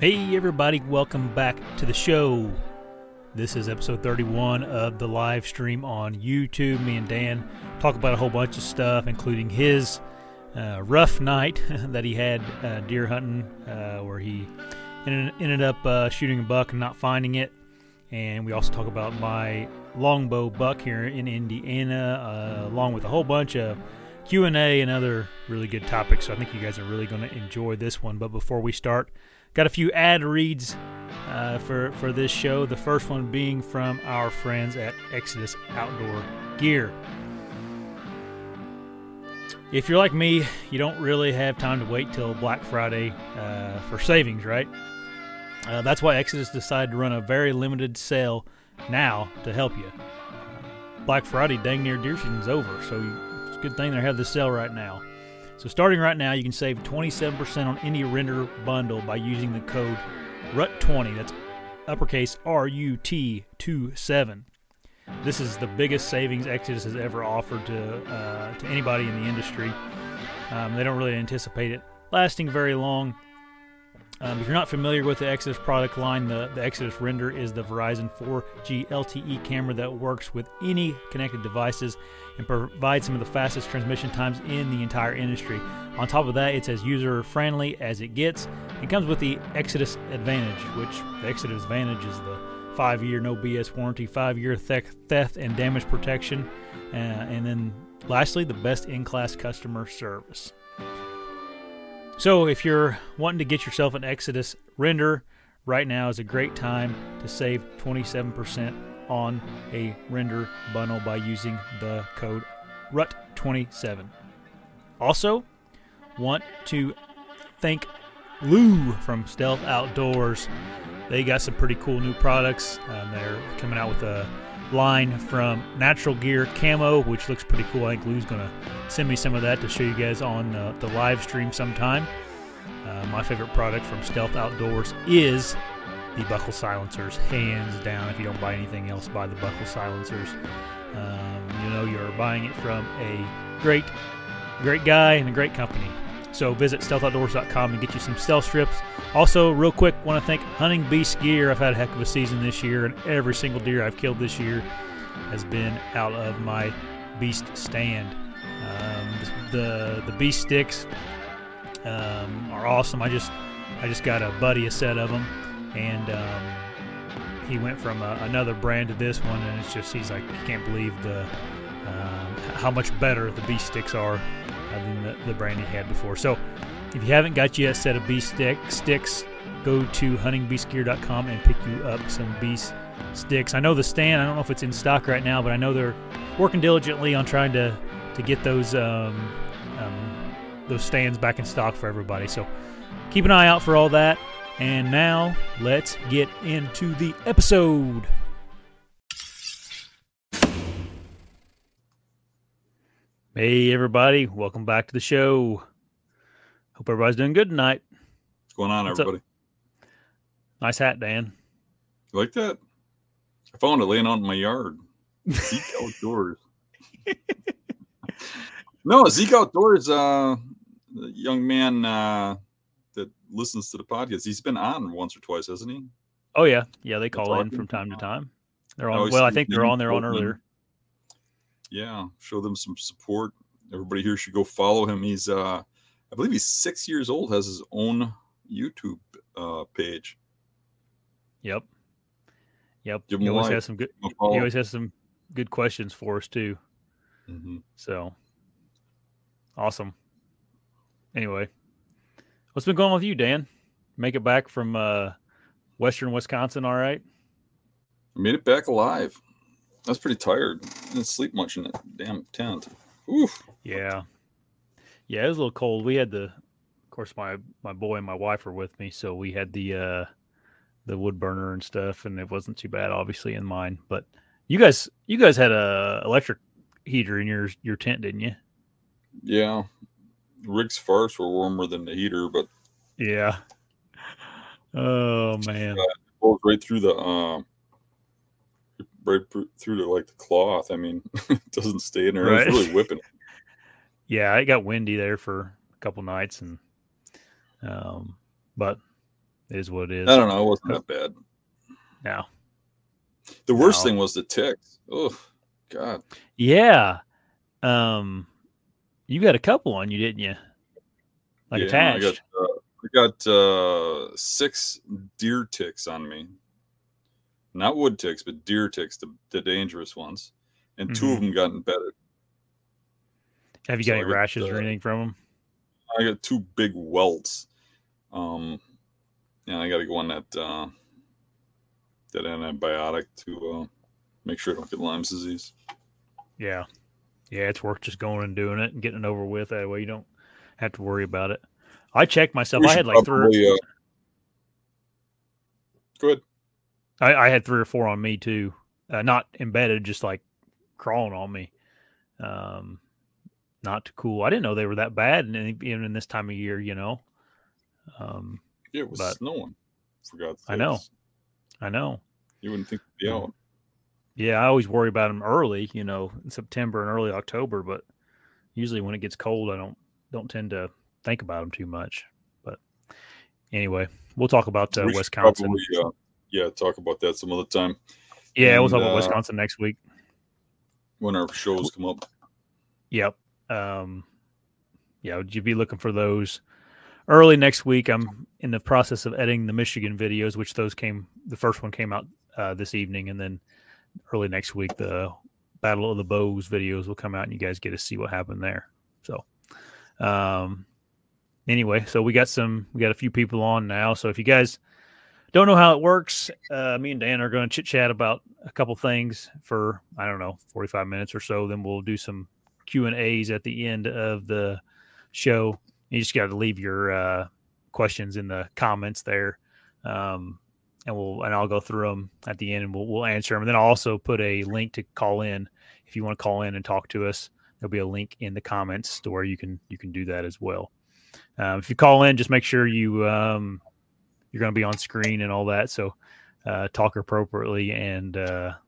Hey everybody, welcome back to the show. This is episode 31 of the live stream on YouTube. Me and Dan talk about a whole bunch of stuff, including his rough night that he had deer hunting, where he ended up shooting a buck and not finding it. And we also talk about my longbow buck here in Indiana, along with a whole bunch of Q&A and other really good topics. So I think you guys are really going to enjoy this one. But before we start, got a few ad reads for this show. The first one being from our friends at Exodus Outdoor Gear. If you're like me, you don't really have time to wait till Black Friday for savings, right? That's why Exodus decided to run a very limited sale now to help you. Black Friday, dang near deer season's over, so it's a good thing they have this sale right now. So starting right now, you can save 27% on any render bundle by using the code RUT20. That's uppercase RUT27. This is the biggest savings Exodus has ever offered to anybody in the industry. They don't really anticipate it lasting very long. If you're not familiar with the Exodus product line, the Exodus Render is the Verizon 4G LTE camera that works with any connected devices and provides some of the fastest transmission times in the entire industry. On top of that, it's as user-friendly as it gets. It comes with the Exodus Advantage, which the Exodus Advantage is the 5-year no BS warranty, 5-year theft and damage protection, and then lastly, the best in-class customer service. So if you're wanting to get yourself an Exodus Render, right now is a great time to save 27% on a render bundle by using the code RUT27. Also, want to thank Lou from Stealth Outdoors. They got some pretty cool new products. They're coming out with a line from Natural Gear Camo, which looks pretty cool. I think Lou's gonna send me some of that to show you guys on the live stream sometime. My favorite product from Stealth Outdoors is the buckle silencers, hands down. If you don't buy anything else, buy the buckle silencers. You know you're buying it from a great guy and a great company. So visit stealthoutdoors.com and get you some stealth strips. Also, real quick, want to thank Hunting Beast Gear. I've had a heck of a season this year, and every single deer I've killed this year has been out of my beast stand. The beast sticks are awesome. I just got a buddy a set of them, and he went from another brand to this one, and it's just he's like, you can't believe how much better the beast sticks are than the brand he had before. So if you haven't got you a set of beast sticks, go to huntingbeastgear.com and pick you up some beast sticks. I know the stand, I don't know if it's in stock right now, but I know they're working diligently on trying to get those stands back in stock for everybody. So keep an eye out for all that. And now let's get into the episode. Hey everybody, welcome back to the show. Hope everybody's doing good tonight. What's going on, everybody? Up? Nice hat, Dan. You like that? I found it laying out in my yard. Zeke Outdoors. No, Zeke Outdoors, the young man that listens to the podcast, he's been on once or twice, hasn't he? Oh, yeah. Yeah, they call in from time to time. They're on. Well, I think they're on there on earlier. Yeah, show them some support. Everybody here should go follow him. He's, I believe he's 6 years old, has his own YouTube page. Yep. He always has some good. He always has some good questions for us too. Mm-hmm. So awesome. Anyway, what's been going on with you, Dan? Make it back from Western Wisconsin, all right? I made it back alive. I was pretty tired. I didn't sleep much in that damn tent. Oof. Yeah, it was a little cold. We had of course, my boy and my wife were with me, so we had the wood burner and stuff, and it wasn't too bad, obviously, in mine. But you guys had a electric heater in your tent, didn't you? Yeah, Rick's fires were warmer than the heater, but yeah. Oh man, it goes right through the. Right through to like the cloth. I mean, it doesn't stay in there. Right. It's really whipping. Yeah, it got windy there for a couple nights, and but It is what it is. I don't know. It wasn't that bad. No. The worst thing was the ticks. Oh, God. Yeah. You got a couple on you, didn't you? Like attached. I got 6 deer ticks on me. Not wood ticks, but deer ticks, the dangerous ones. And 2 of them got embedded. Have you got any rashes or anything from them? I got 2 big welts. And I got to go on that that antibiotic to make sure I don't get Lyme's disease. Yeah. Yeah, it's worth just going and doing it and getting it over with. That way you don't have to worry about it. I checked myself. I had like three. Go ahead. I had 3 or 4 on me too. Not embedded, just like crawling on me. Not cool. I didn't know they were that bad. And even in this time of year, you know. Yeah, it was snowing. For God's sake. I know. You wouldn't think it'd be out. Yeah, I always worry about them early, you know, in September and early October. But usually when it gets cold, I don't tend to think about them too much. But anyway, we'll talk about Wisconsin. Probably, talk about that some other time. Yeah, we'll talk about Wisconsin next week when our shows come up. Yep. You'd be looking for those early next week. I'm in the process of editing the Michigan videos, which the first one came out this evening, and then early next week the Battle of the Bows videos will come out, and you guys get to see what happened there. So, anyway, so we got a few people on now. So if you guys don't know how it works, me and Dan are going to chit chat about a couple things for 45 minutes or so. Then we'll do some Q&As at the end of the show. You just got to leave your questions in the comments there, and I'll go through them at the end, and we'll answer them. And then I'll also put a link to call in if you want to call in and talk to us. There'll be a link in the comments to where you can do that as well. If you call in, just make sure you're going to be on screen and all that, so talk appropriately and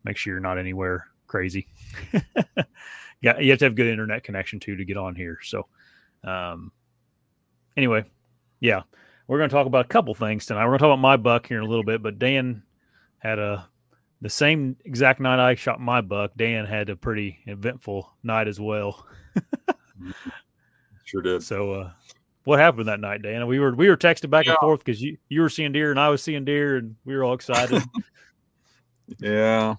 make sure you're not anywhere crazy. Yeah, you have to have good internet connection too to get on here. So. Anyway, yeah, we're going to talk about a couple things tonight. We're going to talk about my buck here in a little bit, but Dan had the same exact night I shot my buck. Dan had a pretty eventful night as well. Sure did. So, what happened that night, Dan? We were texting back and forth because you were seeing deer and I was seeing deer, and we were all excited. Yeah.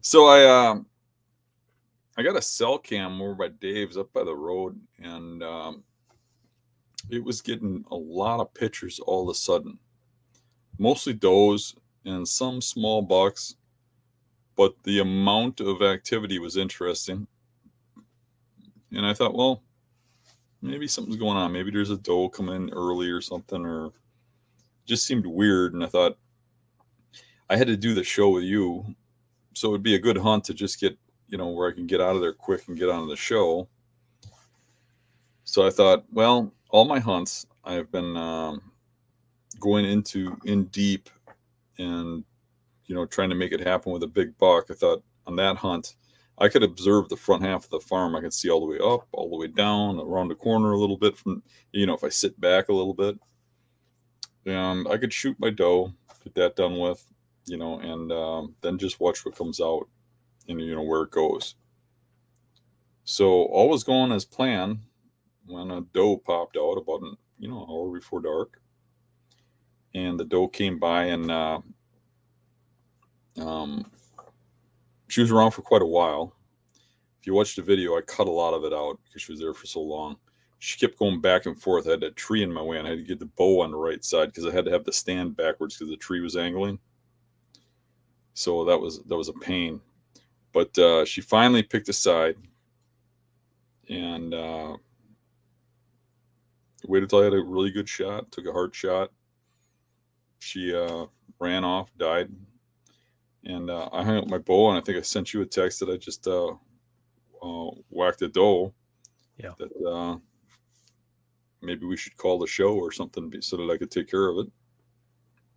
So I got a cell cam over by Dave's up by the road, and it was getting a lot of pictures all of a sudden, mostly does and some small bucks, but the amount of activity was interesting. And I thought, well, maybe something's going on. Maybe there's a doe coming in early or something, or just seemed weird. And I thought I had to do the show with you, so it would be a good hunt to just get, where I can get out of there quick and get on the show. So I thought, well, all my hunts, I've been going in deep and, trying to make it happen with a big buck. I thought on that hunt, I could observe the front half of the farm. I could see all the way up, all the way down, around the corner a little bit from, if I sit back a little bit. And I could shoot my doe, get that done with, and then just watch what comes out and, where it goes. So all was going as planned when a doe popped out about an hour before dark, and the doe came by, and she was around for quite a while. If you watch the video, I cut a lot of it out because she was there for so long. She kept going back and forth. I had that tree in my way, and I had to get the bow on the right side because I had to have the stand backwards because the tree was angling. So that was a pain. But she finally picked a side, and waited till I had a really good shot, took a hard shot. She ran off, died. And I hung up my bow, and I think I sent you a text that I just whacked a doe. Yeah. That maybe we should call the show or something so that I could take care of it.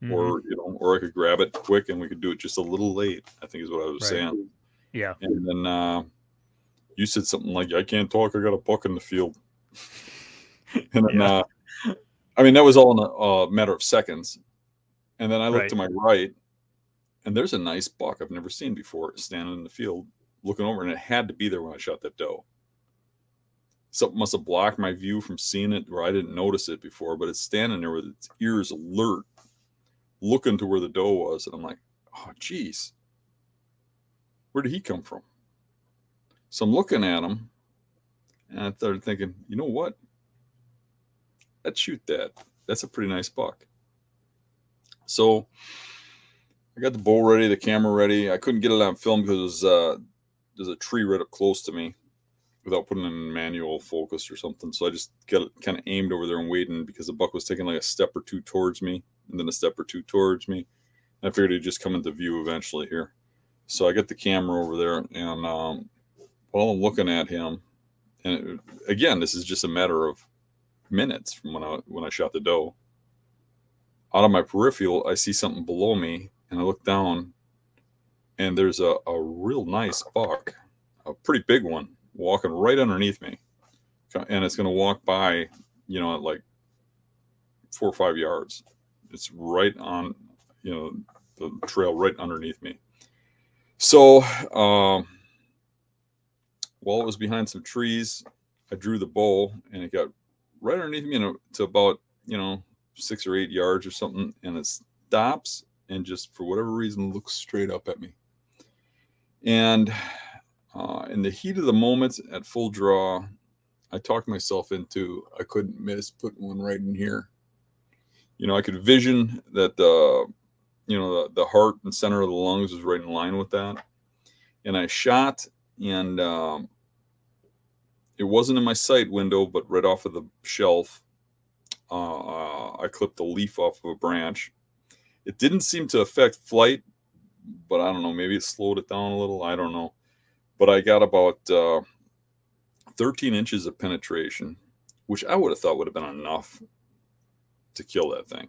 Mm-hmm. Or, or I could grab it quick and we could do it just a little late, I think is what I was saying. Yeah. And then you said something like, I can't talk, I got a buck in the field. And then, that was all in a matter of seconds. And then I look to my right, and there's a nice buck I've never seen before standing in the field looking over, and it had to be there when I shot that doe. Something must have blocked my view from seeing it, or I didn't notice it before, but it's standing there with its ears alert, looking to where the doe was. And I'm like, oh, geez, where did he come from? So I'm looking at him, and I started thinking, you know what? Let's shoot that. That's a pretty nice buck. So I got the bow ready, the camera ready. I couldn't get it on film because there's a tree right up close to me without putting in manual focus or something. So I just got it kind of aimed over there and waiting, because the buck was taking like a step or two towards me, and then a step or two towards me. And I figured he'd just come into view eventually here. So I got the camera over there, and while I'm looking at him, and again, this is just a matter of minutes from when I shot the doe. Out of my peripheral, I see something below me, and I look down, and there's a real nice buck, a pretty big one, walking right underneath me. And it's going to walk by, you know, at like 4 or 5 yards. It's right on, you know, the trail right underneath me. So while it was behind some trees, I drew the bow, and it got right underneath me, to about, you know, 6 or 8 yards or something, and it stops and just for whatever reason looks straight up at me. And in the heat of the moment at full draw, I talked myself into, I couldn't miss putting one right in here. You know, I could vision that the heart and center of the lungs was right in line with that. And I shot, and it wasn't in my sight window, but right off of the shelf, I clipped the leaf off of a branch. It didn't seem to affect flight, but I don't know, maybe it slowed it down a little. I don't know. But I got about 13 inches of penetration, which I would have thought would have been enough to kill that thing,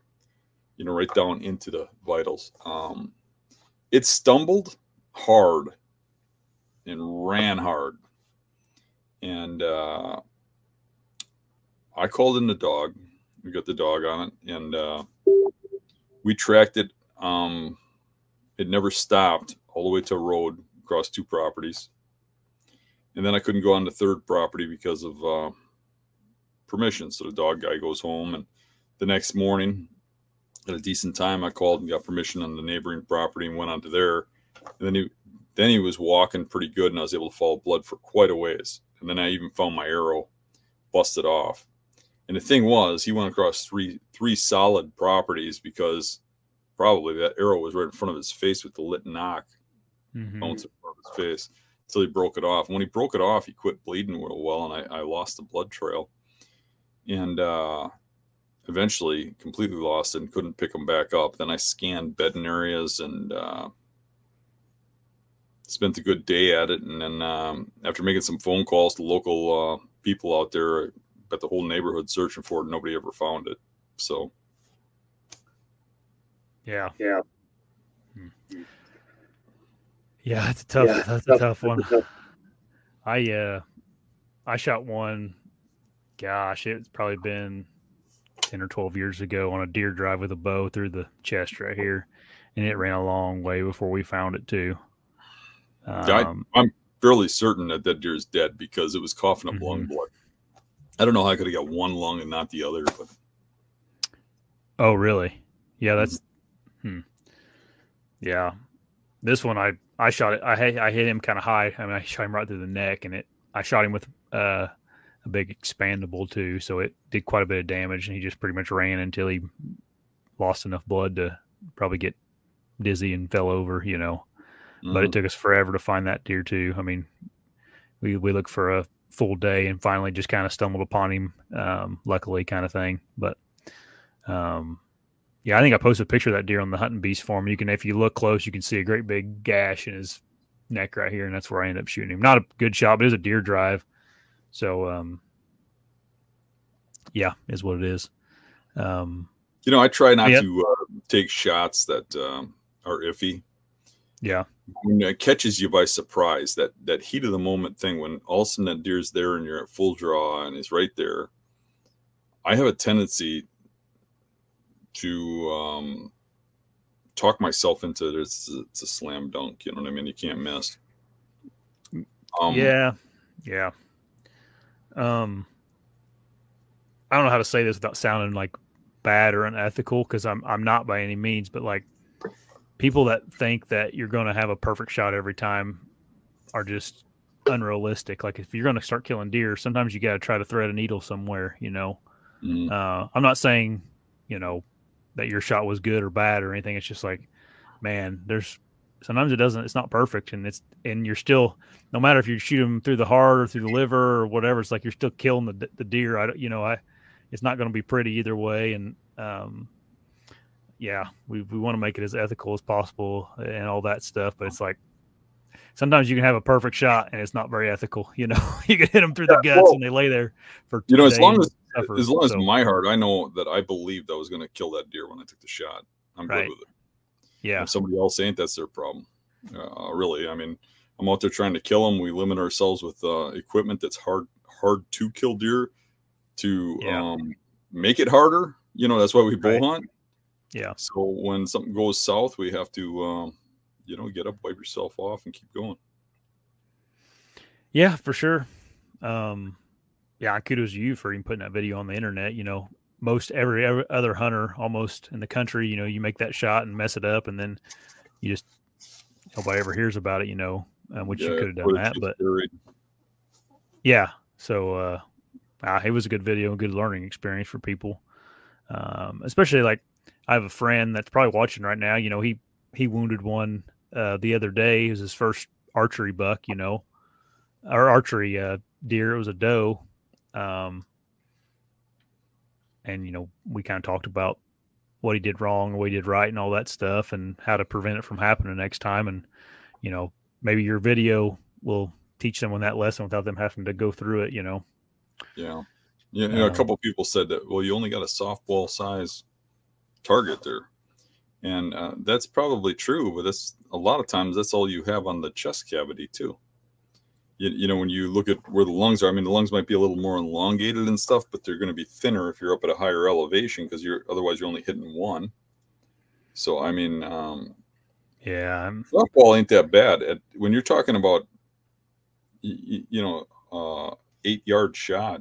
you know, right down into the vitals. It stumbled hard and ran hard. And I called in the dog. We got the dog on it, and we tracked it. It never stopped all the way to a road across 2 properties. And then I couldn't go on the 3rd property because of permission. So the dog guy goes home, and the next morning at a decent time, I called and got permission on the neighboring property and went onto there. And then he was walking pretty good, and I was able to follow blood for quite a ways. And then I even found my arrow busted off. And the thing was, he went across three solid properties, because probably that arrow was right in front of his face with the lit knock. Mm-hmm. Bounced in front of his face until he broke it off. And when he broke it off, he quit bleeding real well, and I lost the blood trail. And eventually completely lost and couldn't pick him back up. Then I scanned bedding areas and spent a good day at it. And then after making some phone calls to local people out there, I got the whole neighborhood searching for it, and nobody ever found it. So. Yeah. Yeah. Mm-hmm. Yeah, that's a tough one. I shot one, gosh, it's probably been 10 or 12 years ago on a deer drive with a bow through the chest right here, and it ran a long way before we found it too. I'm fairly certain that deer is dead, because it was coughing up lung blood. I don't know how I could have got one lung and not the other. But... Oh, really? Yeah, that's... Mm-hmm. Yeah. This one, I shot it. I hit him kind of high. I mean, I shot him right through the neck, and I shot him with a big expandable too. So it did quite a bit of damage, and he just pretty much ran until he lost enough blood to probably get dizzy and fell over, you know. Mm-hmm. But it took us forever to find that deer too. I mean, we looked for a full day and finally just kind of stumbled upon him, luckily, kind of thing. But yeah, I think I posted a picture of that deer on the Hunting Beast forum. You can, if you look close, you can see a great big gash in his neck right here, and that's where I ended up shooting him. Not a good shot, but it was a deer drive. So, yeah, is what it is. You know, I try not to take shots that are iffy. Yeah. When it catches you by surprise, that heat of the moment thing, when all of a sudden that deer's there and you're at full draw and he's right there, I have a tendency to talk myself into it. It's a slam dunk. You know what I mean? You can't miss. Yeah. I don't know how to say this without sounding like bad or unethical, because I'm not by any means, but like people that think that you're going to have a perfect shot every time are just unrealistic. Like if you're going to start killing deer, sometimes you got to try to thread a needle somewhere, you know. I'm not saying, you know, that your shot was good or bad or anything. It's just like, man, there's sometimes it's not perfect, and you're still, no matter if you shoot them through the heart or through the liver or whatever, it's like you're still killing the deer. It's not going to be pretty either way. And we want to make it as ethical as possible and all that stuff, but it's like sometimes you can have a perfect shot and it's not very ethical, you know. You can hit them through the guts and they lay there for, you know, as long as my heart, I know that I believed I was going to kill that deer when I took the shot. I'm good with it. Yeah. If somebody else ain't, that's their problem. Really, I mean, I'm out there trying to kill them. We limit ourselves with equipment that's hard to kill deer to make it harder. You know, that's why we bow hunt. Yeah. So when something goes south, we have to, get up, wipe yourself off, and keep going. Yeah, for sure. Kudos to you for even putting that video on the internet. You know, most every other hunter almost in the country, you know, you make that shot and mess it up, and then you just, nobody ever hears about it, you know, which you could have done that. But so it was a good video, a good learning experience for people. Especially like I have a friend that's probably watching right now. You know, he wounded one the other day. It was his first archery buck, you know, or archery deer. It was a doe. And, you know, we kind of talked about what he did wrong, what he did right, and all that stuff, and how to prevent it from happening next time. And, you know, maybe your video will teach someone that lesson without them having to go through it, you know? Yeah. You know, a couple of people said that, well, you only got a softball size target there. And that's probably true, but that's a lot of times that's all you have on the chest cavity too. You know, when you look at where the lungs are, I mean, the lungs might be a little more elongated and stuff, but they're going to be thinner if you're up at a higher elevation, because otherwise you're only hitting one. So, I mean, softball ain't that bad. When you're talking about, you know, 8-yard shot,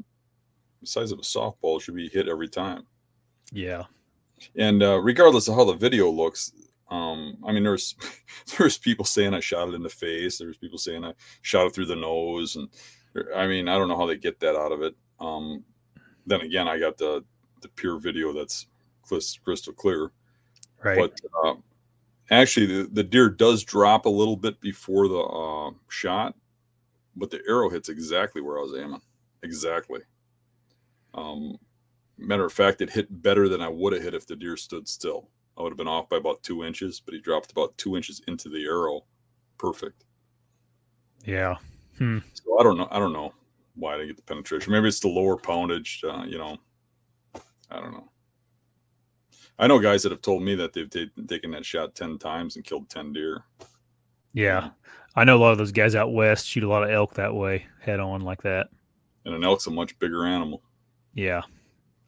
the size of a softball should be hit every time. Yeah. And regardless of how the video looks, I mean, there's people saying I shot it in the face. There's people saying I shot it through the nose. And I mean, I don't know how they get that out of it. Then again, I got the pure video that's crystal clear. Right. But actually, the deer does drop a little bit before the shot, but the arrow hits exactly where I was aiming. Exactly. Matter of fact, it hit better than I would have hit if the deer stood still. I would have been off by about 2 inches, but he dropped about 2 inches into the arrow. Perfect. Yeah. So I don't know why they get the penetration. Maybe it's the lower poundage. I don't know. I know guys that have told me that they've taken that shot 10 times and killed 10 deer. Yeah. I know a lot of those guys out west shoot a lot of elk that way, head on like that. And an elk's a much bigger animal. Yeah.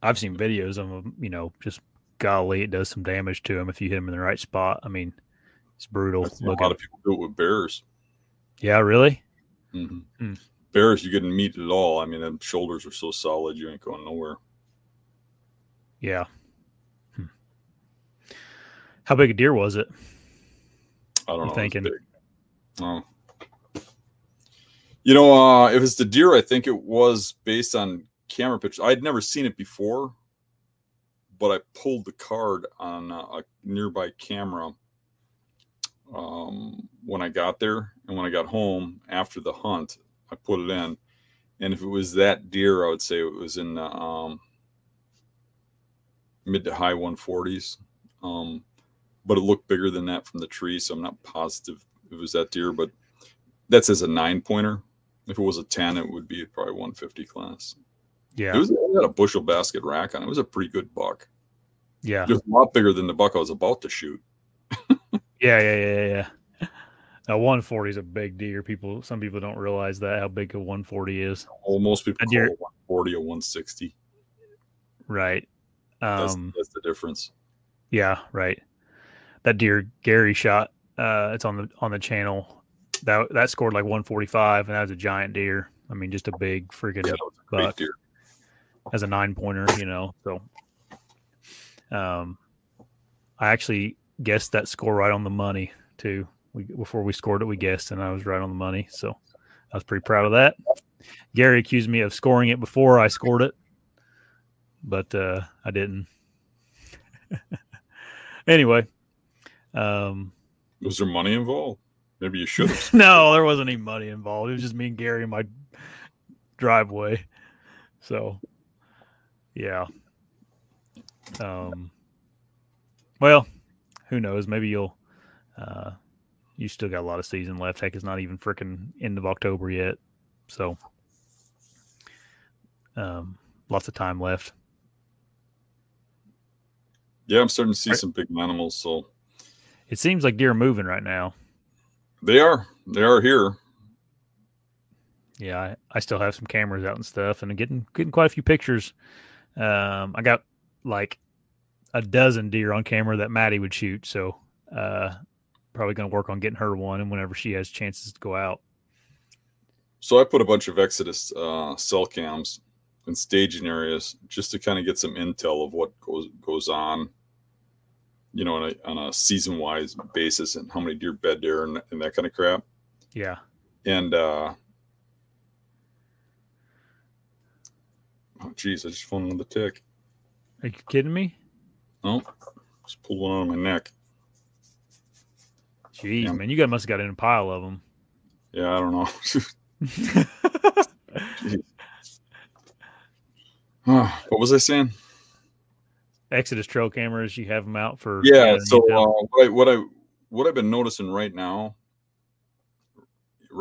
I've seen videos of them, you know, just golly, it does some damage to him if you hit him in the right spot. I mean, it's brutal. A lot of people do it with bears. Yeah, really? Mm-hmm. Bears, you couldn't meet at all. I mean, them shoulders are so solid, you ain't going nowhere. Yeah. How big a deer was it? I don't know. Thinking? You know, if it's the deer, I think it was based on camera pictures. I'd never seen it before, but I pulled the card on a nearby camera when I got there. And when I got home after the hunt, I put it in. And if it was that deer, I would say it was in the mid to high 140s. But it looked bigger than that from the tree, so I'm not positive it was that deer. But that's as a 9-pointer. If it was a 10, it would be probably 150 class. Yeah. It had a bushel basket rack on it. It was a pretty good buck. Yeah. It was a lot bigger than the buck I was about to shoot. Yeah. Now, 140 is a big deer. Some people don't realize that, how big a 140 is. Well, most people call a 140 a 160. Right. That's the difference. Yeah, right. that deer Gary shot, it's on the channel, that scored like 145, and that was a giant deer. I mean, just a big freaking buck as a 9-pointer, you know. So I actually guessed that score right on the money too. Before we scored it, we guessed, and I was right on the money. So I was pretty proud of that. Gary accused me of scoring it before I scored it, but I didn't. Anyway. Was there money involved? Maybe you should have. No, there wasn't any money involved. It was just me and Gary in my driveway. So, yeah. Well, who knows? Maybe you'll you still got a lot of season left. Heck, it's not even freaking end of October yet. So, lots of time left. Yeah, I'm starting to see some big animals. So it seems like deer are moving right now. They are. They are here. Yeah, I still have some cameras out and stuff, and I'm getting quite a few pictures. I got like a dozen deer on camera that Maddie would shoot. So, probably going to work on getting her one, and whenever she has chances to go out. So I put a bunch of Exodus cell cams in staging areas just to kind of get some intel of what goes on, you know, on a season-wise basis, and how many deer bed there and that kind of crap. Yeah. And, oh, geez, I just found another tick. Are you kidding me? No, just pulled one out of my neck. Jeez, man, you guys must have got in a pile of them. Yeah, I don't know. What was I saying? Exodus trail cameras, you have them out for... Yeah, so what I've been noticing right now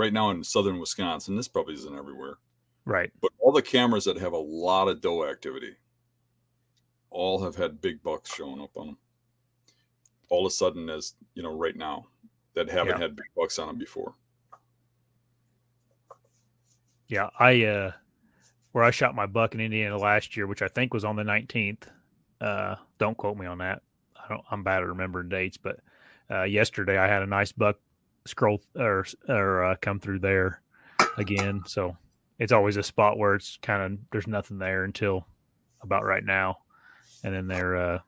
in southern Wisconsin, this probably isn't everywhere. Right. But all the cameras that have a lot of doe activity all have had big bucks showing up on them. All of a sudden, as you know, right now, that haven't had big bucks on them before. Yeah, where I shot my buck in Indiana last year, which I think was on the 19th. Don't quote me on that. I'm bad at remembering dates, but yesterday I had a nice buck scroll or come through there again. So it's always a spot where it's kind of there's nothing there until about right now, and then there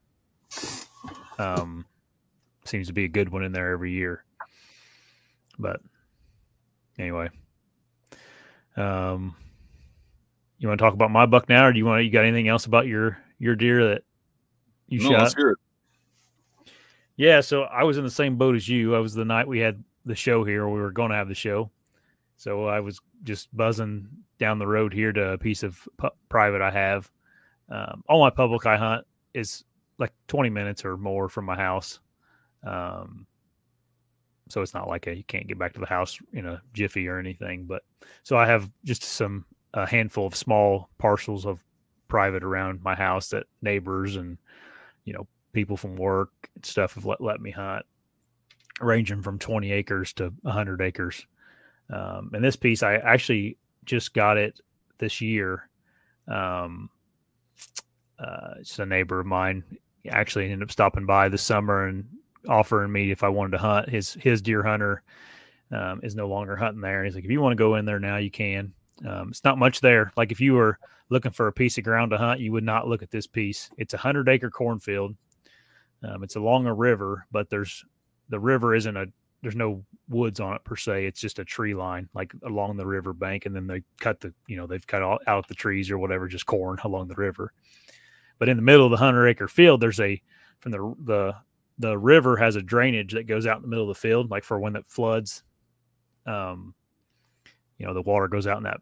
seems to be a good one in there every year. But anyway, you want to talk about my buck now, or do you want? You got anything else about your deer that you shot? Let's hear it. Yeah, so I was in the same boat as you. I was the night we had the show here. We were going to have the show, so I was just buzzing down the road here to a piece of private I have. All my public I hunt is like 20 minutes or more from my house, so it's not like you can't get back to the house in a jiffy or anything. But so I have just a handful of small parcels of private around my house that neighbors and, you know, people from work and stuff have let me hunt, ranging from 20 acres to 100 acres. And this piece, I actually just got it this year. It's a neighbor of mine. He actually ended up stopping by this summer and offering me if I wanted to hunt. His deer hunter is no longer hunting there. He's like, if you want to go in there now, you can. It's not much there. Like if you were looking for a piece of ground to hunt, you would not look at this piece. It's 100-acre cornfield. It's along a river, but there's no woods on it per se. It's just a tree line, like along the river bank. And then they cut they've cut out the trees or whatever, just corn along the river. But in the middle of the 100-acre field, there's from the river has a drainage that goes out in the middle of the field, like for when it floods, you know, the water goes out in that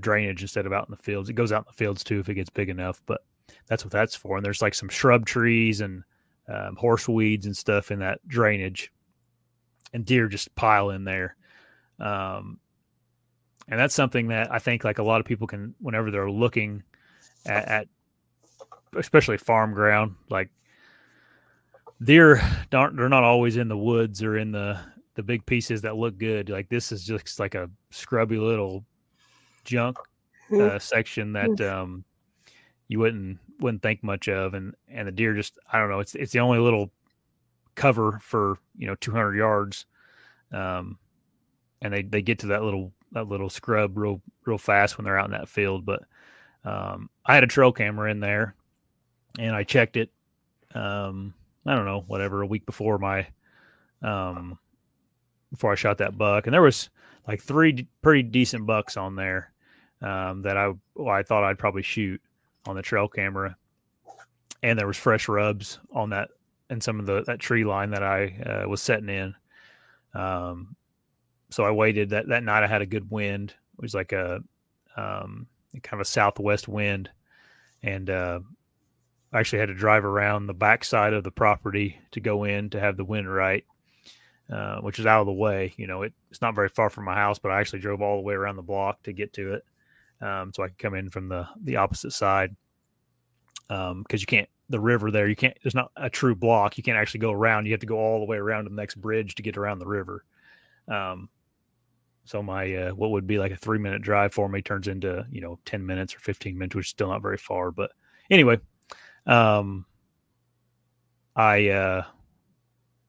drainage instead of out in the fields. It goes out in the fields too if it gets big enough, but that's what that's for. And there's like some shrub trees and horse weeds and stuff in that drainage, and deer just pile in there. And that's something that I think like a lot of people can, whenever they're looking at especially farm ground, like deer, they're not always in the woods or in the big pieces that look good. Like this is just like a scrubby little junk section that you wouldn't think much of, and the deer just, I don't know, it's the only little cover for, 200 yards. And they get to that little scrub real fast when they're out in that field. But I had a trail camera in there and I checked it. I don't know, whatever, a week before before I shot that buck. And there was like three pretty decent bucks on there that I thought I'd probably shoot on the trail camera. And there was fresh rubs on that and some of that tree line that I was setting in. So I waited that night. I had a good wind. It was like a kind of a southwest wind. And I actually had to drive around the backside of the property to go in to have the wind right, which is out of the way. It's not very far from my house, but I actually drove all the way around the block to get to it. So I could come in from the opposite side. Because the river there, there's not a true block. You can't actually go around. You have to go all the way around to the next bridge to get around the river. So my, what would be like a 3-minute drive for me turns into, 10 minutes or 15 minutes, which is still not very far. But anyway, I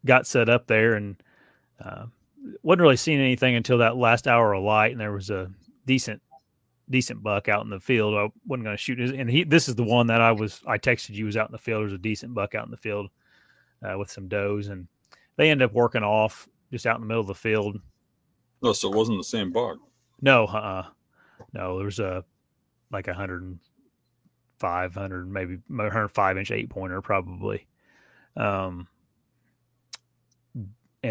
got set up there and, wasn't really seeing anything until that last hour of light. And there was a decent buck out in the field. I wasn't going to shoot his, and this is the one that I texted you was out in the field. There's a decent buck out in the field with some does, and they ended up working off just out in the middle of the field. Oh, so it wasn't the same buck. No, no, there was like 105, 100, maybe 105 inch 8-pointer probably. And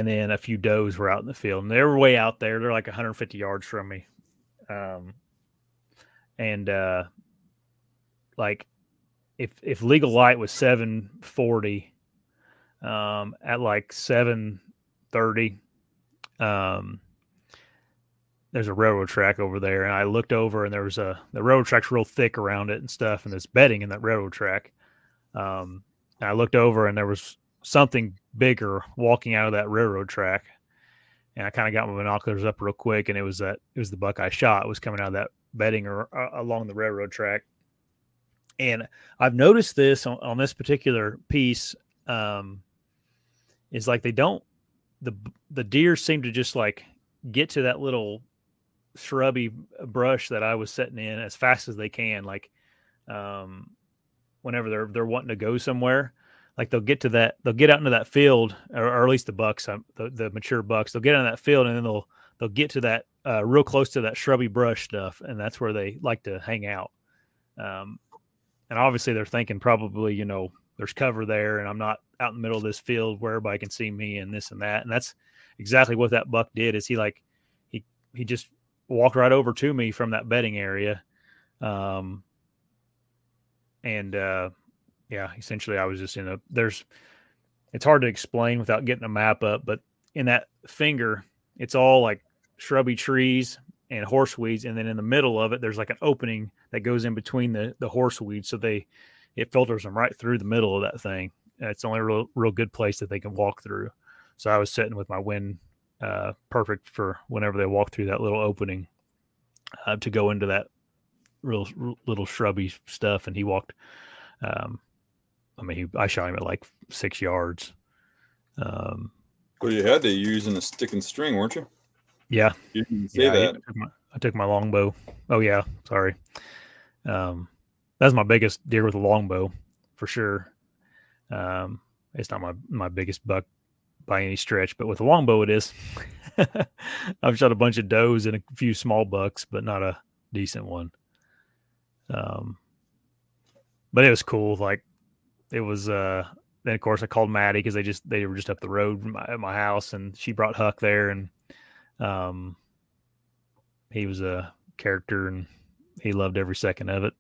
then a few does were out in the field, and they were way out there. They're like 150 yards from me. And, like if legal light was 740, at like 7:30, there's a railroad track over there. And I looked over and there was the railroad track's real thick around it and stuff. And there's bedding in that railroad track. And I looked over and there was something bigger walking out of that railroad track. And I kind of got my binoculars up real quick. And it was the buck I shot. It was coming out of that bedding or along the railroad track. And I've noticed this on this particular piece is like the deer seem to just like get to that little shrubby brush that I was setting in as fast as they can. Like whenever they're wanting to go somewhere, like they'll get out into that field, or at least the bucks, the mature bucks, they'll get out in that field and then they'll get to that real close to that shrubby brush stuff. And that's where they like to hang out. And obviously they're thinking probably, there's cover there and I'm not out in the middle of this field where everybody can see me and this and that. And that's exactly what that buck did is he just walked right over to me from that bedding area. Yeah, essentially I was just it's hard to explain without getting a map up, but in that finger, it's all like shrubby trees and horseweeds, and then in the middle of it there's like an opening that goes in between the horseweeds, so it filters them right through the middle of that thing. It's the only real good place that they can walk through. So I was sitting with my wind perfect for whenever they walk through that little opening to go into that real little shrubby stuff. And he walked I shot him at like 6 yards. Well, you had to using a stick and string, weren't you? Yeah. You didn't say that. I took my longbow. Oh, yeah. Sorry. That's my biggest deer with a longbow for sure. It's not my biggest buck by any stretch, but with a longbow it is. I've shot a bunch of does and a few small bucks, but not a decent one. But it was cool. Like it was, then of course I called Maddie cause they were just up the road at my house, and she brought Huck there, and he was a character and he loved every second of it.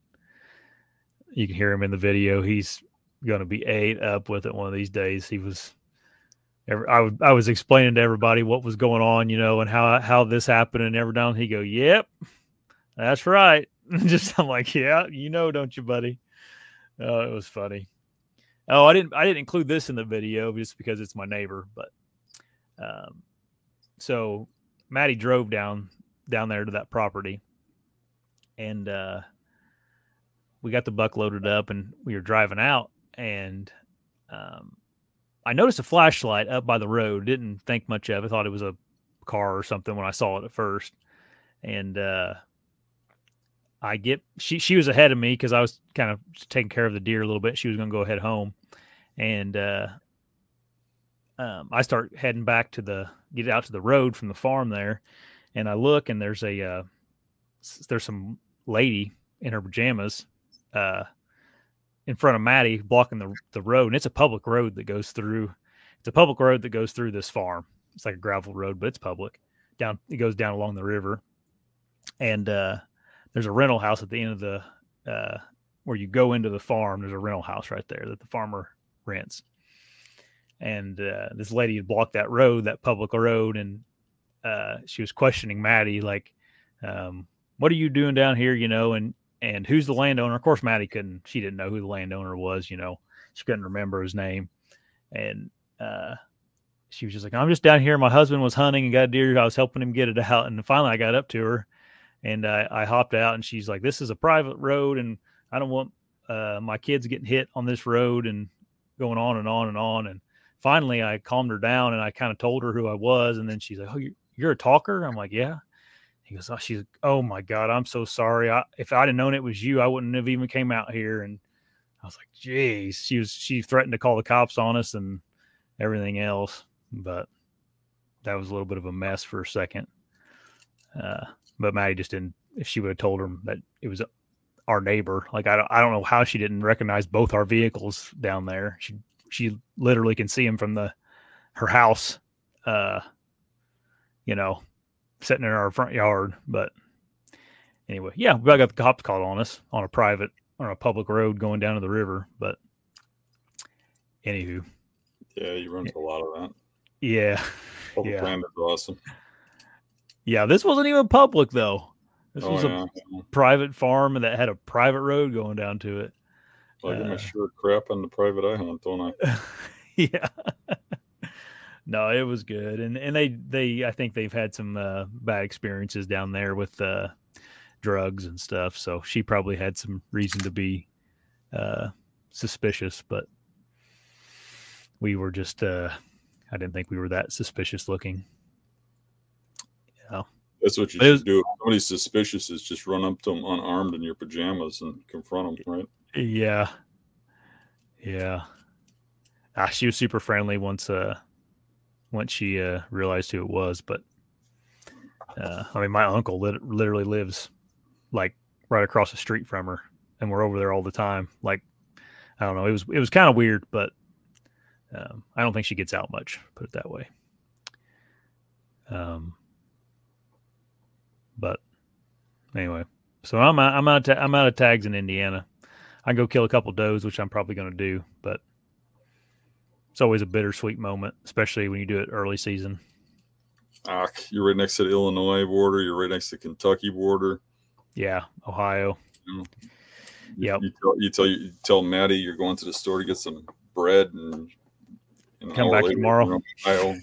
You can hear him in the video. He's going to be ate up with it one of these days. He was, I was explaining to everybody what was going on, and how this happened, and every now and then he'd go, "Yep, that's right." I'm like, "Yeah, don't you, buddy?" Oh, it was funny. Oh, I didn't include this in the video just because it's my neighbor, but, so Maddie drove down there to that property, and, we got the buck loaded up and we were driving out, and, I noticed a flashlight up by the road. Didn't think much of it. Thought it was a car or something when I saw it at first. And I get, she was ahead of me because I was kind of taking care of the deer a little bit. She was going to go head home. And I start heading back to get out to the road from the farm there. And I look, and there's there's some lady in her pajamas in front of Maddie blocking the road. And it's a public road that goes through. It's a public road that goes through this farm. It's like a gravel road, but it's public. It goes down along the river. And there's a rental house at the end of where you go into the farm. There's a rental house right there that the farmer rents. And this lady had blocked that road, that public road. And she was questioning Maddie, like, what are you doing down here, you know, and who's the landowner? Of course, Maddie she didn't know who the landowner was, you know, she couldn't remember his name. And she was just like, I'm just down here. My husband was hunting and got a deer. I was helping him get it out. And finally I got up to her and I hopped out, and she's like, this is a private road and I don't want my kids getting hit on this road, and going on and on and on. And finally I calmed her down and I kind of told her who I was. And then she's like, oh, you're a talker? I'm like, yeah. He goes, oh, she's like, oh my God, I'm so sorry. If I'd have known it was you, I wouldn't have even came out here. And I was like, geez, she threatened to call the cops on us and everything else. But that was a little bit of a mess for a second. But Maddie just didn't, if she would have told her that it was our neighbor, like, I don't know how she didn't recognize both our vehicles down there. She literally can see him from her house, you know, sitting in our front yard. But anyway, yeah, we got the cops called on us on a public road going down to the river. But anywho, yeah, you run into a lot of that. Yeah, public land is awesome. Yeah, this wasn't even public though. This was a private farm that had a private road going down to it. I get my shirt crap on the private I hunt, don't I? Yeah. No, it was good. And they I think they've had some bad experiences down there with drugs and stuff. So she probably had some reason to be suspicious, but we were just, I didn't think we were that suspicious looking. Yeah. That's what you should do. If somebody's suspicious, is just run up to them unarmed in your pajamas and confront them, right? Yeah. Yeah. She was super friendly once she realized who it was. But, I mean, my uncle literally lives, like, right across the street from her. And we're over there all the time. Like, I don't know. It was kind of weird, but I don't think she gets out much, put it that way. But anyway, so I'm out of tags in Indiana. I go kill a couple does, which I'm probably going to do, but it's always a bittersweet moment, especially when you do it early season. You're right next to the Illinois border. You're right next to the Kentucky border. Yeah, Ohio. You know, yep. You tell Maddie you're going to the store to get some bread and come back tomorrow. Ohio.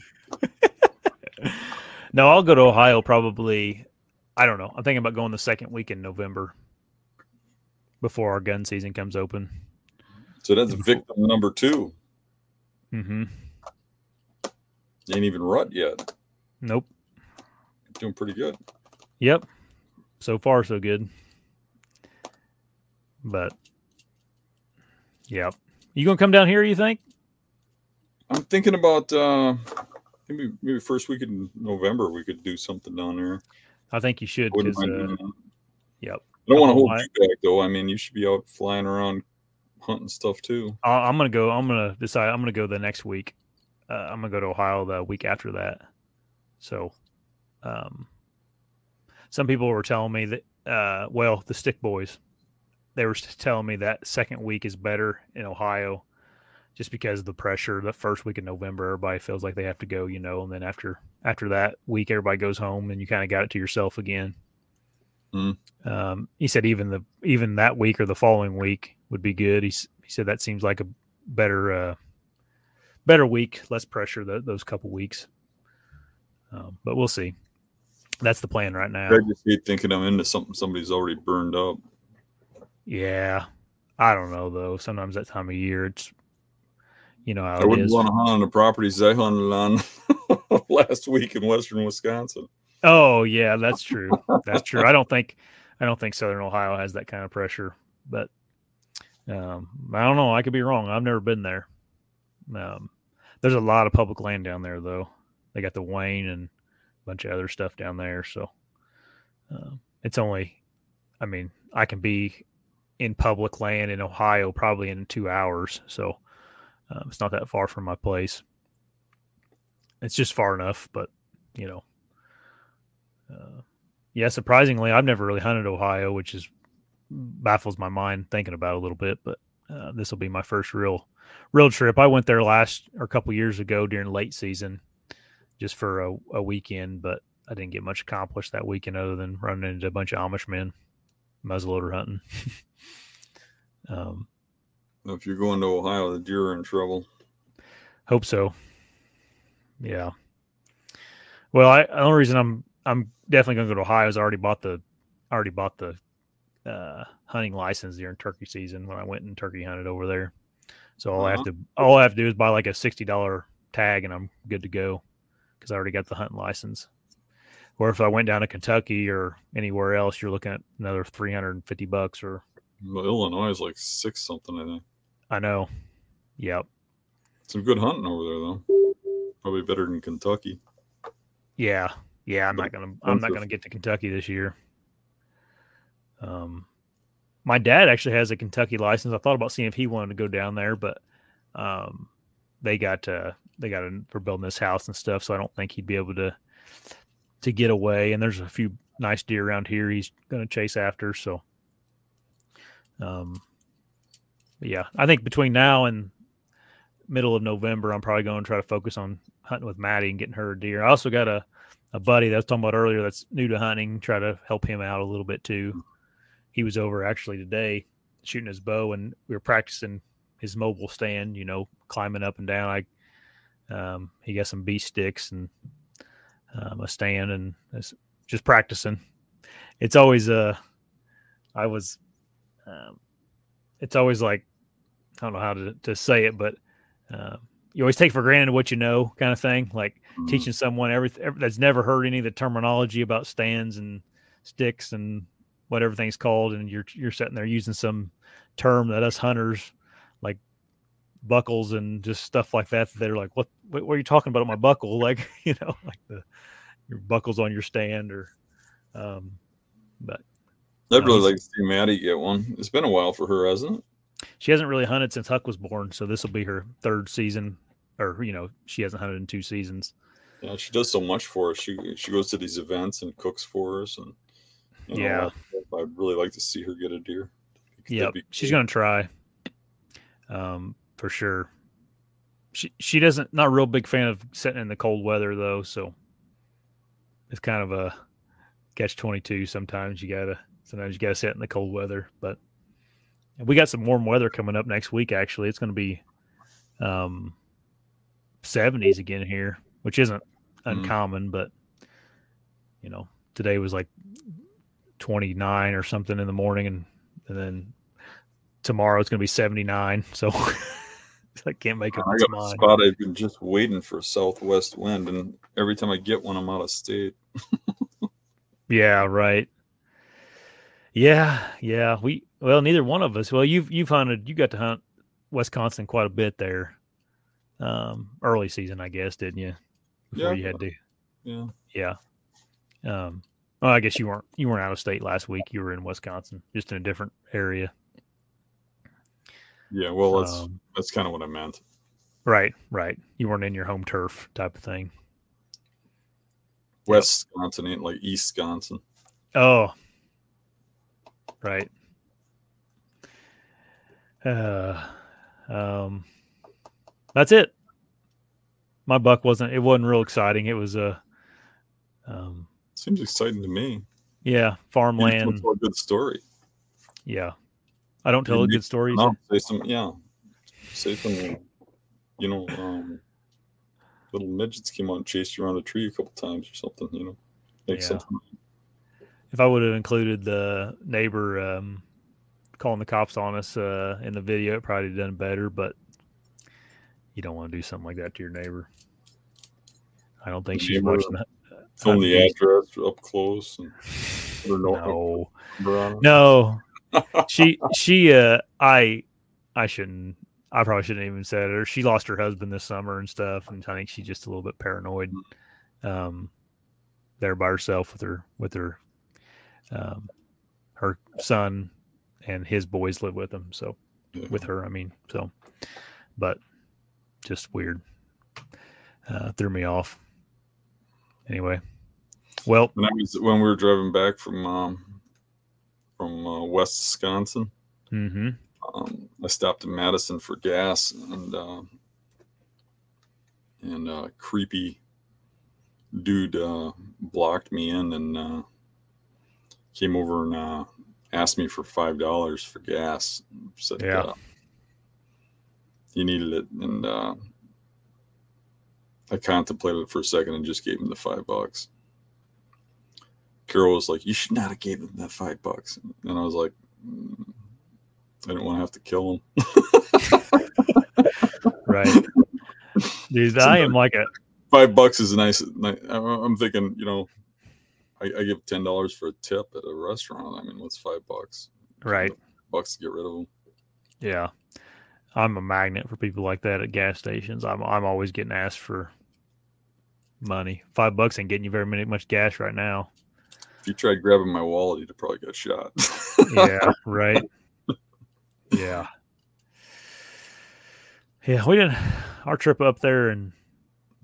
No, I'll go to Ohio probably. I don't know. I'm thinking about going the second week in November before our gun season comes open. So that's victim number 2. Mm-hmm. Ain't even rut yet. Nope. Doing pretty good. Yep. So far, so good. But, yeah. You going to come down here, you think? I'm thinking about maybe first week in November we could do something down there. I think you should. Yep. I don't want to hold you back, though. I mean, you should be out flying around hunting stuff, too. I'm going to go. I'm going to decide. I'm going to go the next week. I'm going to go to Ohio the week after that. So some people were telling me that, the Stick Boys, they were telling me that second week is better in Ohio just because of the pressure. The first week in November, everybody feels like they have to go, you know, and then after that week, everybody goes home and you kind of got it to yourself again. Mm. He said even that week or the following week would be good. He said that seems like a better week, less pressure those couple weeks. But we'll see. That's the plan right now. I just hate thinking I'm into something somebody's already burned up. Yeah, I don't know though. Sometimes that time of year, it's you know how I wouldn't want to hunt on the properties they hunted on last week in western Wisconsin. Oh yeah, that's true. That's true. I don't think Southern Ohio has that kind of pressure, but I don't know. I could be wrong. I've never been there. There's a lot of public land down there though. They got the Wayne and a bunch of other stuff down there. So it's only, I mean, I can be in public land in Ohio probably in 2 hours. So it's not that far from my place. It's just far enough, but you know, yeah, surprisingly, I've never really hunted Ohio, which is baffles my mind thinking about a little bit, but this will be my first real trip. I went there a couple years ago during late season just for a weekend, but I didn't get much accomplished that weekend other than running into a bunch of Amish men muzzleloader hunting. If you're going to Ohio, the deer are in trouble. Hope so. Yeah. Well, the only reason I'm definitely going to go to Ohio is I already bought the hunting license during turkey season when I went and turkey hunted over there. So all I have to do is buy like a $60 tag and I'm good to go because I already got the hunting license. Or if I went down to Kentucky or anywhere else, you're looking at another $350 or. Well, Illinois is like six something, I think. I know. Yep. Some good hunting over there though. Probably better than Kentucky. Yeah. Yeah, I'm not gonna get to Kentucky this year. My dad actually has a Kentucky license. I thought about seeing if he wanted to go down there, but they're building this house and stuff, so I don't think he'd be able to get away. And there's a few nice deer around here he's gonna chase after, so yeah, I think between now and middle of November, I'm probably going to try to focus on hunting with Maddie and getting her a deer. I also got a buddy that I was talking about earlier that's new to hunting, try to help him out a little bit too. He was over actually today shooting his bow, and we were practicing his mobile stand, you know, climbing up and down. He got some beast sticks and a stand, and just practicing. It's always it's always like, I don't know how to say it, but you always take for granted what you know, kind of thing. Like teaching someone everything that's never heard any of the terminology about stands and sticks and whatever thing's called, and you're sitting there using some term that us hunters like buckles and just stuff like that. They're like, what are you talking about on my buckle? Like, you know, like your buckles on your stand, or but. I'd really like to see Maddie get one. It's been a while for her, hasn't it? She hasn't really hunted since Huck was born, so this will be her third season, or, you know, she hasn't hunted in 2 seasons. Yeah, she does so much for us. She goes to these events and cooks for us, and you know, yeah, I'd really like to see her get a deer. Yeah, she's gonna try, for sure. She doesn't, not a real big fan of sitting in the cold weather though, so it's kind of a catch-22. Sometimes you got to sit in the cold weather, but we got some warm weather coming up next week. Actually, it's going to be 70s again here, which isn't uncommon, but you know, today was like 29 or something in the morning, and then tomorrow it's going to be 79. So I can't make up my mind. Spot I've been just waiting for a southwest wind, and every time I get one, I'm out of state. Yeah, right. Yeah. Neither one of us. Well, you've hunted. You got to hunt Wisconsin quite a bit there, early season, I guess, didn't you? Before you had to. Yeah. Well, I guess you weren't out of state last week. You were in Wisconsin, just in a different area. Yeah. Well, that's kind of what I meant. Right. You weren't in your home turf type of thing. West Wisconsin ain't like East Wisconsin. Oh. Right. That's it. My buck wasn't real exciting. It was seems exciting to me. Yeah, farmland. You tell a good story. Yeah. I don't tell a good story. No, say something. You know, little midgets came out and chased you around a tree a couple times or something, you know. Something. If I would have included the neighbor calling the cops on us in the video, it probably would have done better. But you don't want to do something like that to your neighbor. I don't think she's watching that. It's on the address up close. And no. I probably shouldn't have even said it. She lost her husband this summer and stuff, and I think she's just a little bit paranoid there by herself with her son, and his boys live with them. So with her, but just weird. Threw me off. Anyway, well, when we were driving back from West Wisconsin, mm-hmm. I stopped in Madison for gas, and creepy dude blocked me in and came over and asked me for $5 for gas. Said, yeah, he needed it, and I contemplated it for a second and just gave him the $5. Carol was like, "You should not have gave him that $5." And I was like, I didn't want to have to kill him. Right. Dude, I am like a... $5 is nice. I'm thinking, I give $10 for a tip at a restaurant. What's $5? Right. $5 to get rid of them. Yeah. I'm a magnet for people like that at gas stations. I'm always getting asked for money. $5 ain't getting you very much gas right now. If you tried grabbing my wallet, you'd probably got shot. Yeah, right. Yeah. Yeah, we didn't. Our trip up there and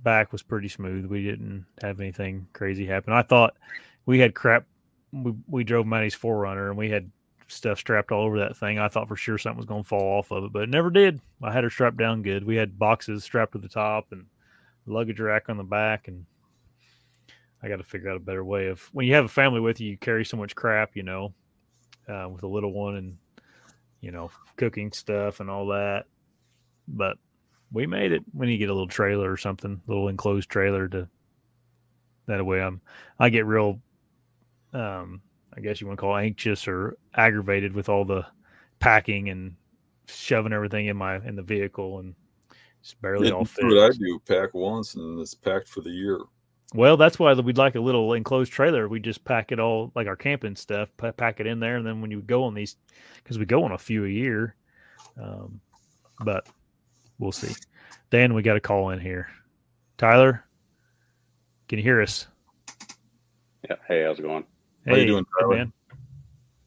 back was pretty smooth. We didn't have anything crazy happen. I thought we had crap. We drove Maddie's 4Runner, and we had stuff strapped all over that thing. I thought for sure something was going to fall off of it, but it never did. I had her strapped down good. We had boxes strapped to the top and luggage rack on the back, and I got to figure out a better way of, when you have a family with you, you carry so much crap, with a little one and, cooking stuff and all that. But we made it. When you get a little trailer or something, little enclosed trailer, to that way I get real, I guess you want to call it, anxious or aggravated with all the packing and shoving everything in the vehicle, and it's barely all fits. That's what I do, pack once and it's packed for the year. Well, that's why we'd like a little enclosed trailer. We just pack it all, like our camping stuff, pack it in there. And then when you go on these, because we go on a few a year, but we'll see. Dan, we got a call in here. Tyler, can you hear us? Yeah. Hey, how's it going? Hey, how you doing, Tyler? Man.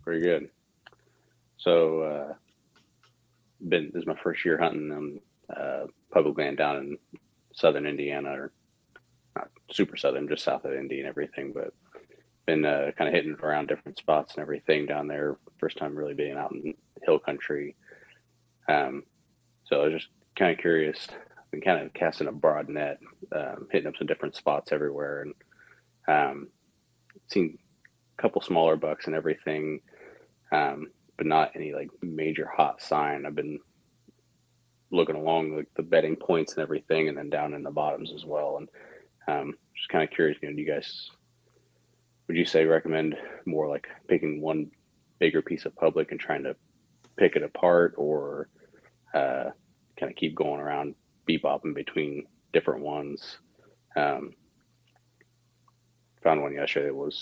Pretty good. So, this is my first year hunting on public land down in southern Indiana, or not super southern, just south of Indy and everything, but been kind of hitting around different spots and everything down there. First time really being out in hill country. So I was just kind of curious. I've been kind of casting a broad net, hitting up some different spots everywhere, and seen a couple smaller bucks and everything, but not any like major hot sign. I've been looking along like the bedding points and everything, and then down in the bottoms as well, and just kind of curious, do you guys, would you say recommend more like picking one bigger piece of public and trying to pick it apart, or kind of keep going around bebopping between different ones? Found one yesterday that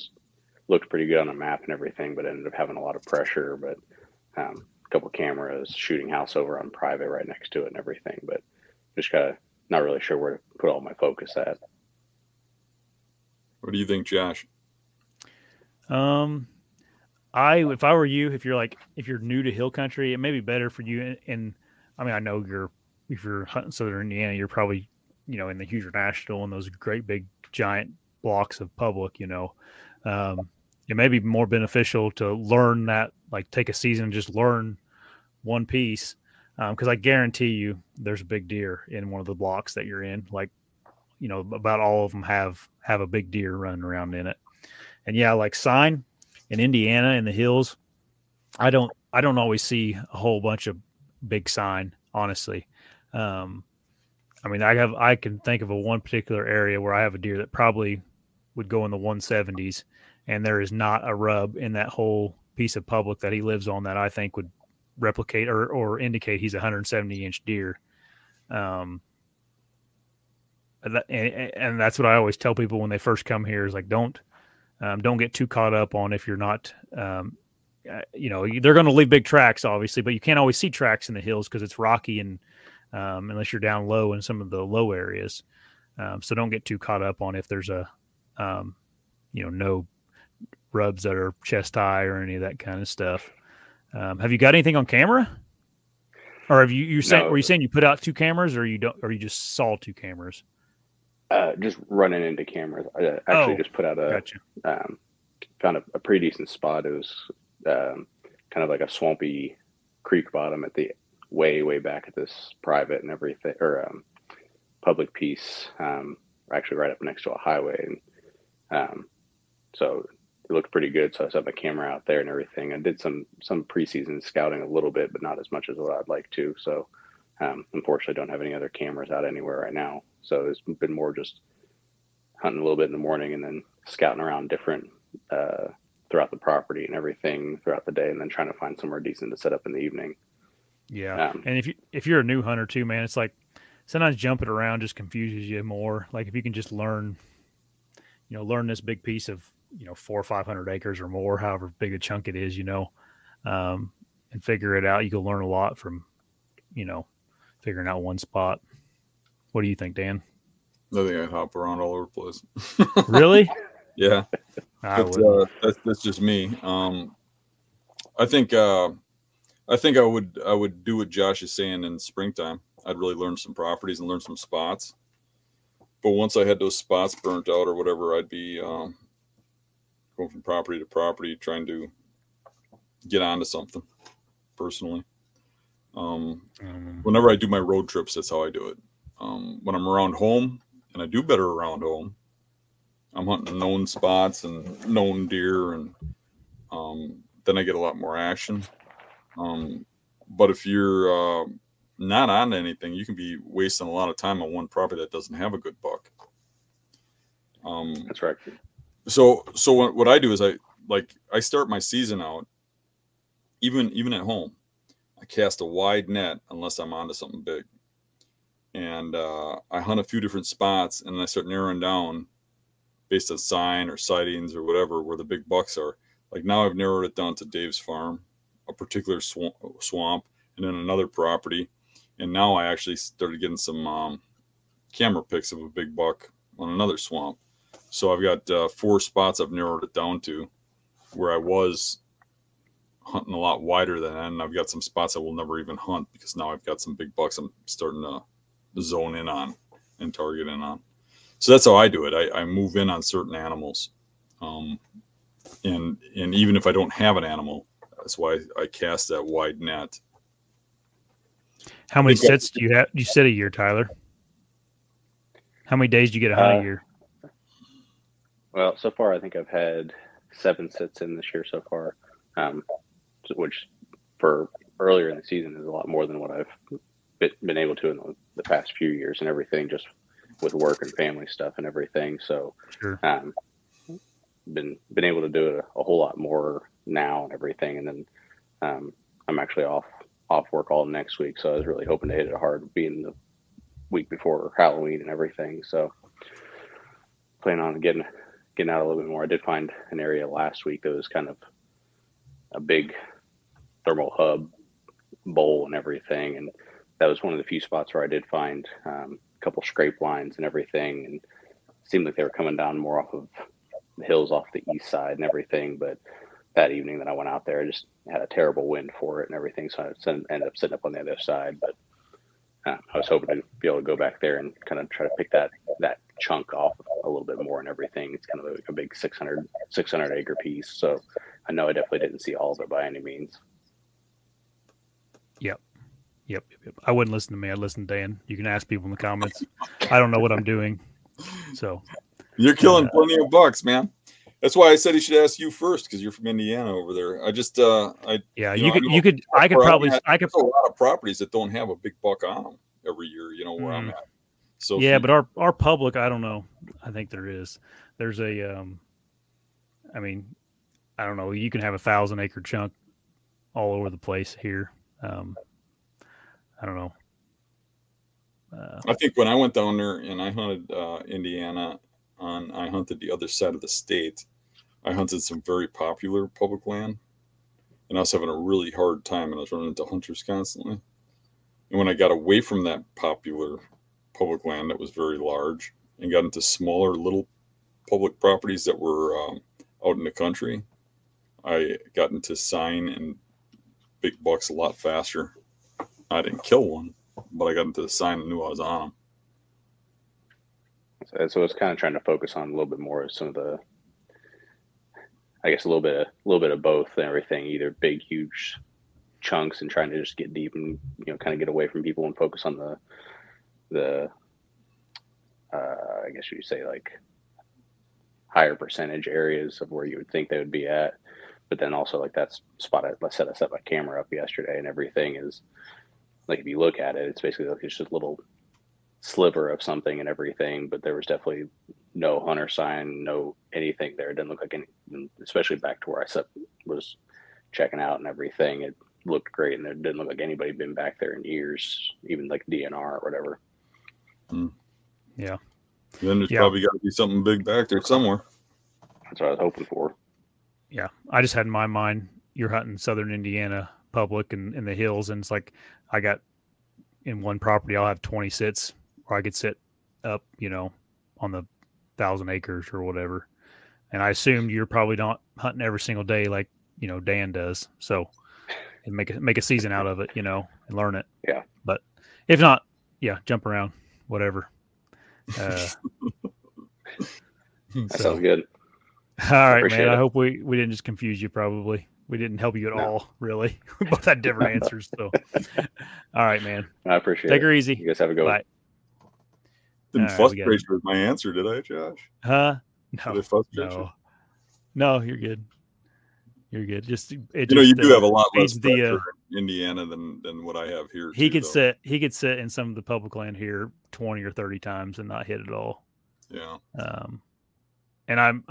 looked pretty good on a map and everything, but ended up having a lot of pressure, but a couple cameras, shooting house over on private right next to it and everything, but just kind of not really sure where to put all my focus at. What do you think, Josh? If I were you, if you're new to hill country, it may be better for you. And I know if you're hunting southern Indiana, you're probably, in the huge national and those great big giant blocks of public, it may be more beneficial to learn that, like take a season and just learn one piece. Cause I guarantee you there's a big deer in one of the blocks that you're in, about all of them have a big deer running around in it. And yeah, like sign in Indiana in the hills, I don't always see a whole bunch of big sign, honestly. I can think of one particular area where I have a deer that probably would go in the 170s, and there is not a rub in that whole piece of public that he lives on that I think would replicate or indicate he's a 170 inch deer. And that's what I always tell people when they first come here is like, don't get too caught up on if you're not, you know, they're going to leave big tracks, obviously, but you can't always see tracks in the hills because it's rocky and unless you're down low in some of the low areas. So don't get too caught up on if there's a, you know, no rubs that are chest high or any of that kind of stuff. Have you got anything on camera? Or have you saying, were you saying you put out two cameras or you don't, or you just saw two cameras? Just running into cameras. I actually just put out a, gotcha. Found a pretty decent spot. It was kind of like a swampy creek bottom at the way back at this private and everything, or public piece, actually right up next to a highway. And so it looked pretty good. So I set my camera out there and everything. I did some preseason scouting a little bit, but not as much as what I'd like to. So unfortunately don't have any other cameras out anywhere right now. So it's been more just hunting a little bit in the morning and then scouting around different throughout the property and everything throughout the day, and then trying to find somewhere decent to set up in the evening. Yeah. And if you're a new hunter too, man, it's like sometimes jumping around just confuses you more. Like if you can just learn this big piece of, 400 or 500 acres or more, however big a chunk it is, and figure it out, you can learn a lot from, figuring out one spot. What do you think, Dan? I think I hop around all over the place. Really? Yeah. That's just me. I think I would do what Josh is saying in springtime. I'd really learn some properties and learn some spots. But once I had those spots burnt out or whatever, I'd be going from property to property trying to get onto something personally. Whenever I do my road trips, that's how I do it. When I'm around home, and I do better around home, I'm hunting known spots and known deer, and then I get a lot more action. But if you're not on anything, you can be wasting a lot of time on one property that doesn't have a good buck. That's right. So what I do is I start my season out, even at home, I cast a wide net unless I'm onto something big. And I hunt a few different spots, and I start narrowing down based on sign or sightings or whatever where the big bucks are. Like now I've narrowed it down to Dave's farm, a particular swamp, and then another property. And now I actually started getting some camera pics of a big buck on another swamp. So I've got 4 spots I've narrowed it down to where I was hunting a lot wider than that. And I've got some spots I will never even hunt because now I've got some big bucks I'm starting to zone in on and target in on. So that's how I do it. I move in on certain animals. And even if I don't have an animal, that's why I cast that wide net. How many sets do you have? You said a year, Tyler. How many days do you get a hunt a year? Well, so far, I think I've had 7 sets in this year so far, which for earlier in the season is a lot more than what I've been able to in the past few years and everything, just with work and family stuff and everything. So sure. Been able to do it a whole lot more now and everything. And then I'm actually off work all next week. So I was really hoping to hit it hard being the week before Halloween and everything. So plan on getting out a little bit more. I did find an area last week that was kind of a big thermal hub bowl and everything. And that was one of the few spots where I did find a couple scrape lines and everything, and it seemed like they were coming down more off of the hills off the east side and everything. But that evening that I went out there, I just had a terrible wind for it and everything, so I ended up sitting up on the other side. But I was hoping to be able to go back there and kind of try to pick that chunk off a little bit more and everything. It's kind of like a big 600 acre piece, so I know I definitely didn't see all of it by any means. Yep. Yep. I wouldn't listen to me. I'd listen to Dan. You can ask people in the comments. I don't know what I'm doing. So you're killing plenty of bucks, man. That's why I said he should ask you first, because you're from Indiana over there. I could a lot of properties that don't have a big buck on them every year. You know where I'm at. So yeah, but our public, I don't know. I think there's a I don't know. You can have a 1,000 acre chunk all over the place here. I don't know. I think when I went down there and I hunted Indiana, I hunted the other side of the state. I hunted some very popular public land, and I was having a really hard time, and I was running into hunters constantly. And when I got away from that popular public land that was very large and got into smaller little public properties that were out in the country, I got into sign and big bucks a lot faster. I didn't kill one, but I got into the sign and knew I was on them. So I was kind of trying to focus on a little bit more of some of the, I guess, a little bit of both and everything, either big, huge chunks and trying to just get deep and, you know, kind of get away from people and focus on the I guess you say, like, higher percentage areas of where you would think they would be at. But then also, like, that spot I set my camera up yesterday and everything is, like, if you look at it, it's basically like it's just a little sliver of something and everything, but there was definitely no hunter sign, no anything there. It didn't look like any, especially back to where I was checking out and everything. It looked great, and there didn't look like anybody been back there in years, even like DNR or whatever. Mm. Yeah. Then there's probably got to be something big back there somewhere. That's what I was hoping for. Yeah. I just had in my mind, you're hunting southern Indiana public and in the hills, and it's like I got in one property, I'll have 20 sits, or I could sit up, you know, on the 1,000 acres or whatever. And I assumed you're probably not hunting every single day like, you know, Dan does. So and make a season out of it, you know, and learn it. Yeah. But if not, yeah, jump around, whatever. That sounds good. All right, man. It. I hope we didn't just confuse you. Probably we didn't help you at all, really. We both had different answers. So, all right, man. I appreciate it. Take her easy. You guys have a good one. Didn't frustrate you with my answer, did I, Josh? Huh? No, you're good. You're good. Just you do have a lot less pressure in Indiana than what I have here. He could sit in some of the public land here 20 or 30 times and not hit at all. Yeah. And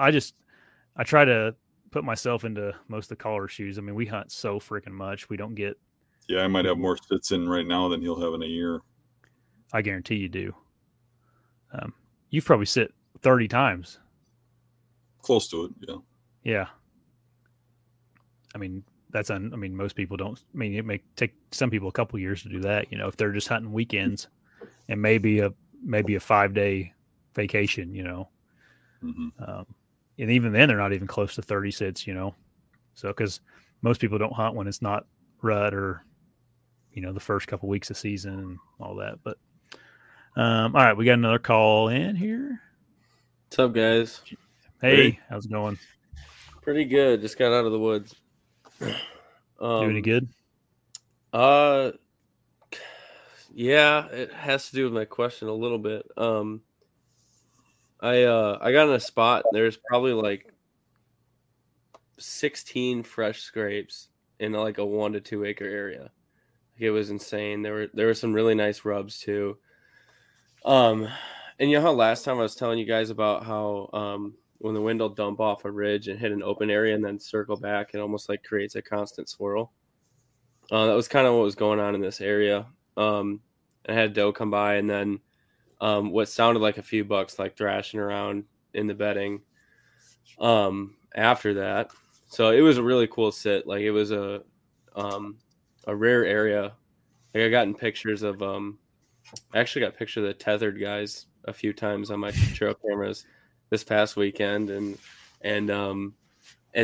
I try to put myself into most of the caller's shoes. I mean, we hunt so freaking much. We don't get. Yeah, I might have more sits in right now than he'll have in a year. I guarantee you do. You've probably sit 30 times. Close to it. Yeah. Yeah. I mean, most people don't. I mean, it may take some people a couple years to do that. You know, if they're just hunting weekends and maybe a 5-day vacation, you know, mm-hmm. And even then they're not even close to 30 sits, you know, so because most people don't hunt when it's not rut or, you know, the first couple weeks of season and all that. But all right, we got another call in here. What's up, guys? Hey, how's it going? Pretty good. Just got out of the woods. Do any good? Yeah, it has to do with my question a little bit. I got in a spot. There's probably like 16 fresh scrapes in like a 1 to 2 acre area. It was insane. There were some really nice rubs too. And you know how last time I was telling you guys about how when the wind will dump off a ridge and hit an open area and then circle back, it almost like creates a constant swirl. That was kind of what was going on in this area. I had doe come by, and then what sounded like a few bucks, like thrashing around in the bedding after that. So it was a really cool sit. Like it was a rare area. Like I gotten pictures of, I actually got pictures of the tethered guys a few times on my trail cameras this past weekend, and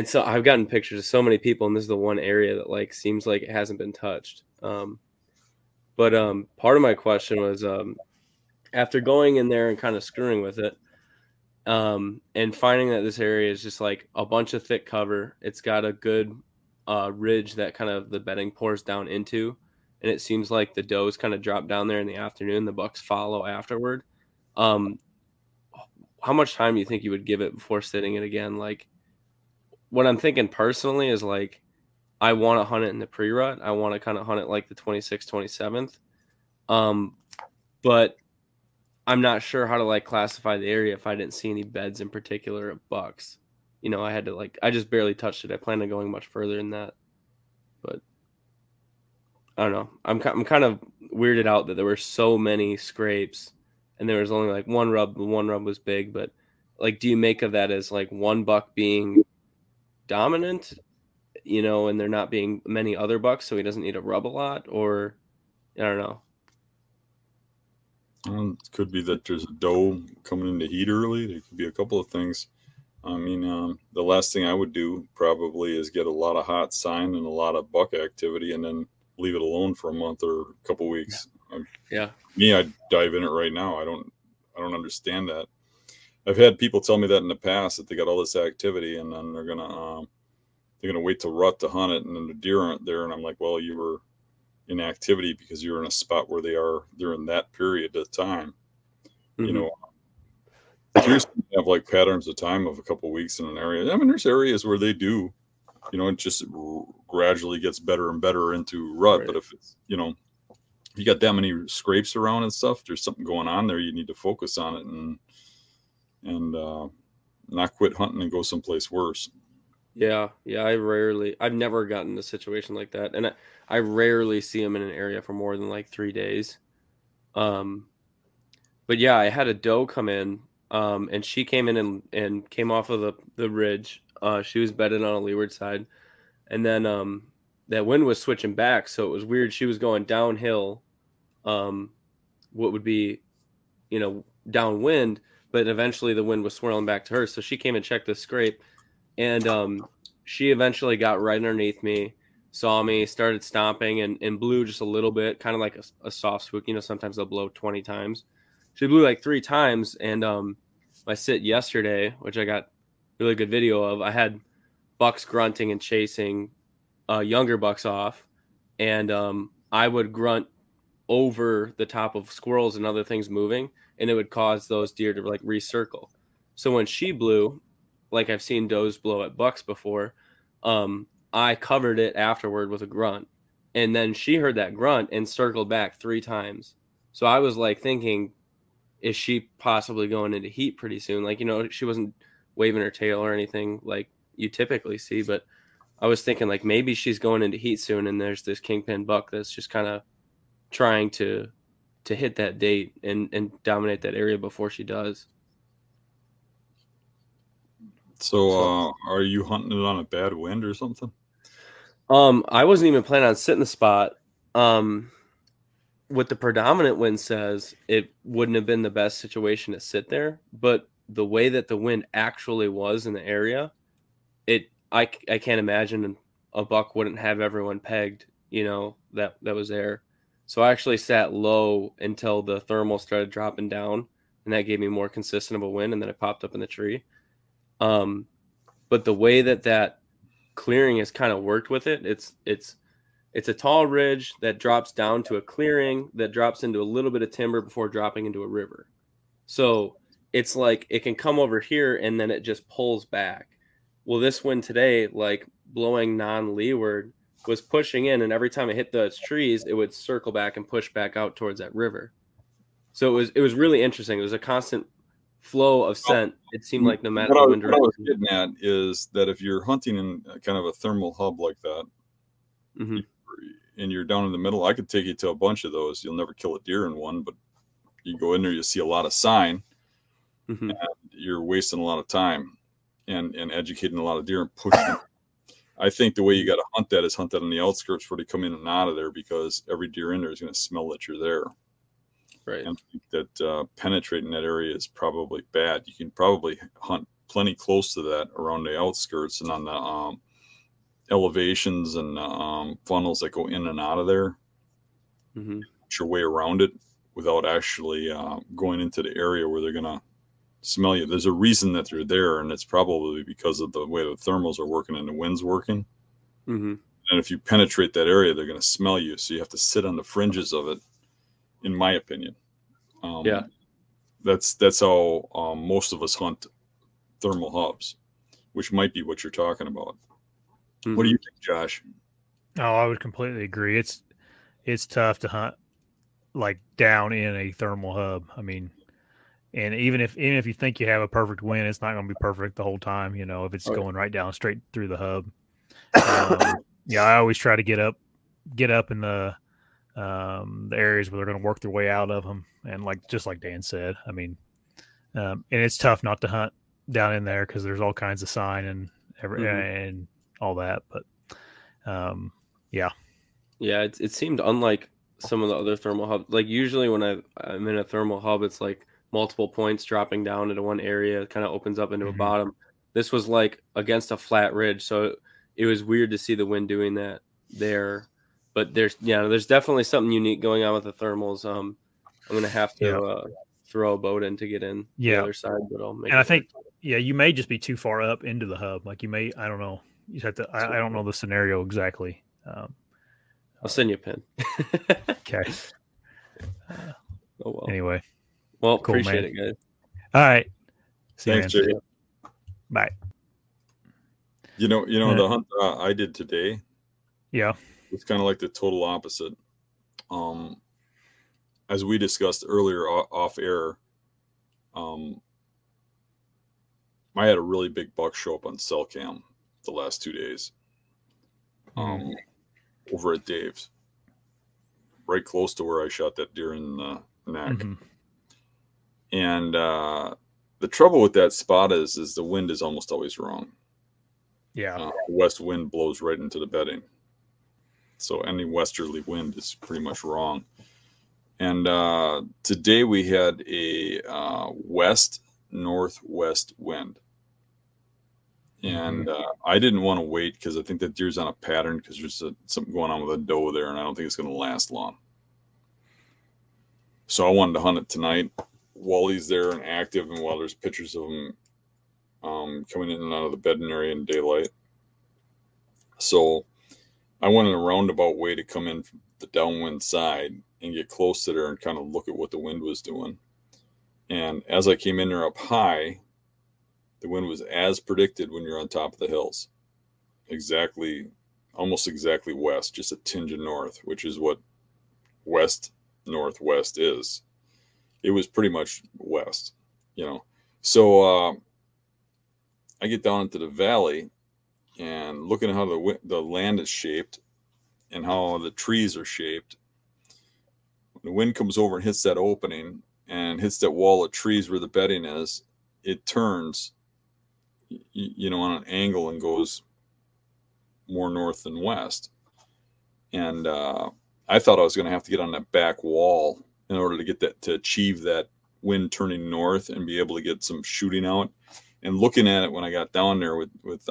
so I've gotten pictures of so many people, and this is the one area that like seems like it hasn't been touched. But part of my question was after going in there and kind of screwing with it, and finding that this area is just like a bunch of thick cover. It's got a good ridge that kind of the bedding pours down into, and it seems like the does kind of drop down there in the afternoon. The bucks follow afterward. How much time do you think you would give it before sitting it again? Like what I'm thinking personally is like, I want to hunt it in the pre-rut. I want to kind of hunt it like the 26th, 27th. But I'm not sure how to like classify the area. If I didn't see any beds in particular of bucks, you know, I had to like, I just barely touched it. I plan on going much further than that, but I don't know. I'm kind of weirded out that there were so many scrapes and there was only like one rub. The one rub was big, but like, do you make of that as like one buck being dominant, you know, and there not being many other bucks, so he doesn't need to rub a lot? Or I don't know. It could be that there's a doe coming into heat early. There could be a couple of things. I mean, the last thing I would do probably is get a lot of hot sign and a lot of buck activity and then leave it alone for a month or a couple of weeks. Yeah. Me, I'd dive in it right now. I don't understand that. I've had people tell me that in the past, that they got all this activity and then they're gonna wait till rut to hunt it, and then the deer aren't there. And I'm like, well, you were in activity because you're in a spot where they are during that period of time. Mm-hmm. You know, deer have like patterns of time of a couple of weeks in an area. I mean, there's areas where they do, you know, it just gradually gets better and better into rut. Right. But if it's, you know, you got that many scrapes around and stuff, there's something going on there. You need to focus on it and not quit hunting and go someplace worse. Yeah. I've never gotten in a situation like that. And I rarely see them in an area for more than like 3 days. But yeah, I had a doe come in, and she came in and came off of the ridge. She was bedded on a leeward side. And then, that wind was switching back. So it was weird. She was going downhill, what would be, you know, downwind, but eventually the wind was swirling back to her. So she came and checked the scrape. And she eventually got right underneath me, saw me, started stomping, and blew just a little bit, kind of like a soft spook. You know, sometimes they'll blow 20 times. She blew like 3 times. And my sit yesterday, which I got really good video of, I had bucks grunting and chasing younger bucks off. And I would grunt over the top of squirrels and other things moving, and it would cause those deer to like recircle. So when she blew, like I've seen does blow at bucks before, I covered it afterward with a grunt, and then she heard that grunt and circled back 3 times. So I was like thinking, is she possibly going into heat pretty soon? Like, you know, she wasn't waving her tail or anything like you typically see, but I was thinking like maybe she's going into heat soon, and there's this kingpin buck that's just kind of trying to hit that date and dominate that area before she does. So, are you hunting it on a bad wind or something? I wasn't even planning on sitting the spot. What the predominant wind says, it wouldn't have been the best situation to sit there, but the way that the wind actually was in the area, I can't imagine a buck wouldn't have everyone pegged, you know, that was there. So I actually sat low until the thermal started dropping down, and that gave me more consistent of a wind, and then it popped up in the tree. But the way that clearing has kind of worked with it, it's a tall ridge that drops down to a clearing that drops into a little bit of timber before dropping into a river. So it's like, it can come over here and then it just pulls back. Well, this wind today, like blowing non-leeward, was pushing in, and every time it hit those trees, it would circle back and push back out towards that river. So it was really interesting. It was a constant flow of scent. It seemed like no matter what direction. What I was getting at is that if you're hunting in kind of a thermal hub like that, mm-hmm. and you're down in the middle, I could take you to a bunch of those. You'll never kill a deer in one, but you go in there, you see a lot of sign, mm-hmm. and you're wasting a lot of time and educating a lot of deer and pushing them. I think the way you got to hunt that is hunt that on the outskirts where they come in and out of there, because every deer in there is going to smell that you're there. Right. And I think that penetrating that area is probably bad. You can probably hunt plenty close to that around the outskirts and on the elevations and funnels that go in and out of there. Mm-hmm. Get your way around it without actually going into the area where they're going to smell you. There's a reason that they're there, and it's probably because of the way the thermals are working and the wind's working. Mm-hmm. And if you penetrate that area, they're going to smell you. So you have to sit on the fringes of it. In my opinion, that's how most of us hunt thermal hubs, which might be what you're talking about. Mm-hmm. What do you think, Josh? Oh, I would completely agree. It's tough to hunt like down in a thermal hub. I mean, and even if you think you have a perfect wind, it's not going to be perfect the whole time. You know, if it's going right down straight through the hub. I always try to get up in the the areas where they're going to work their way out of them. And just like Dan said, I mean, and it's tough not to hunt down in there because there's all kinds of sign and and all that. But yeah, it seemed unlike some of the other thermal hubs. Like usually when I'm in a thermal hub, it's like multiple points dropping down into one area, kind of opens up into a bottom. This was like against a flat ridge, so it was weird to see the wind doing that there. But there's definitely something unique going on with the thermals. I'm gonna have to throw a boat in to get in the other side, but I'll make. And I think you may just be too far up into the hub. Like you may, I don't know. You have to. I don't know the scenario exactly. I'll send you a pin. Okay. Anyway. Well, cool, appreciate it, guys. All right. See you, man. Bye. You know, the hunt I did today. Yeah. It's kind of like the total opposite. As we discussed earlier off air, I had a really big buck show up on cell cam the last 2 days. Over at Dave's, right close to where I shot that deer in the neck. And the trouble with that spot is the wind is almost always wrong. Yeah. The west wind blows right into the bedding. So any westerly wind is pretty much wrong. And today we had a west-northwest wind. And I didn't want to wait because I think that deer's on a pattern because there's something going on with a doe there, and I don't think it's going to last long. So I wanted to hunt it tonight while he's there and active, and while there's pictures of him coming in and out of the bedding area in daylight. So I went in a roundabout way to come in from the downwind side and get close to there and kind of look at what the wind was doing. And as I came in there up high, the wind was as predicted when you're on top of the hills. Almost exactly west, just a tinge of north, which is what west northwest is. It was pretty much west, So I get down into the valley and looking at how the land is shaped and how the trees are shaped. When the wind comes over and hits that opening and hits that wall of trees where the bedding is, it turns, on an angle and goes more north than west. And I thought I was going to have to get on that back wall in order to get that, to achieve that wind turning north and be able to get some shooting out. And looking at it when I got down there with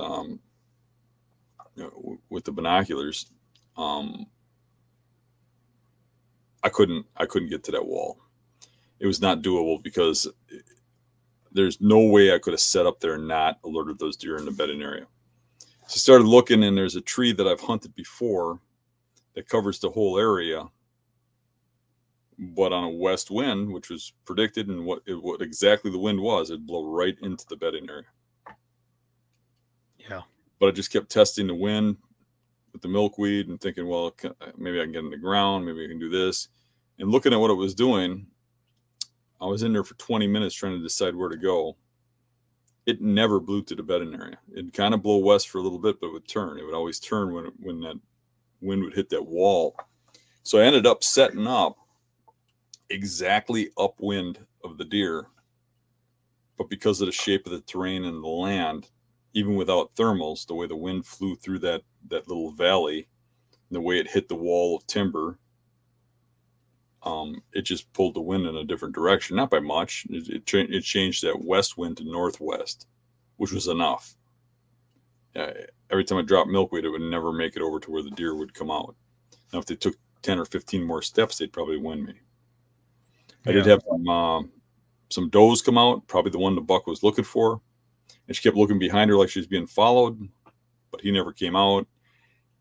the binoculars, I couldn't get to that wall. It was not doable because there's no way I could have set up there and not alerted those deer in the bedding area. So I started looking, and there's a tree that I've hunted before that covers the whole area, but on a west wind, which was predicted, and what exactly the wind was, it'd blow right into the bedding area. Yeah. But I just kept testing the wind with the milkweed and thinking, well, maybe I can get in the ground, maybe I can do this. And looking at what it was doing, I was in there for 20 minutes trying to decide where to go. It never blew to the bedding area. It'd kind of blow west for a little bit, but it would turn. It would always turn when that wind would hit that wall. So I ended up setting up exactly upwind of the deer, but because of the shape of the terrain and the land, even without thermals, the way the wind flew through that little valley, and the way it hit the wall of timber, it just pulled the wind in a different direction, not by much. It changed that west wind to northwest, which was enough. Every time I dropped milkweed, it would never make it over to where the deer would come out. Now, if they took 10 or 15 more steps, they'd probably win me. I did have some does come out, probably the one the buck was looking for. And she kept looking behind her like she was being followed, but he never came out.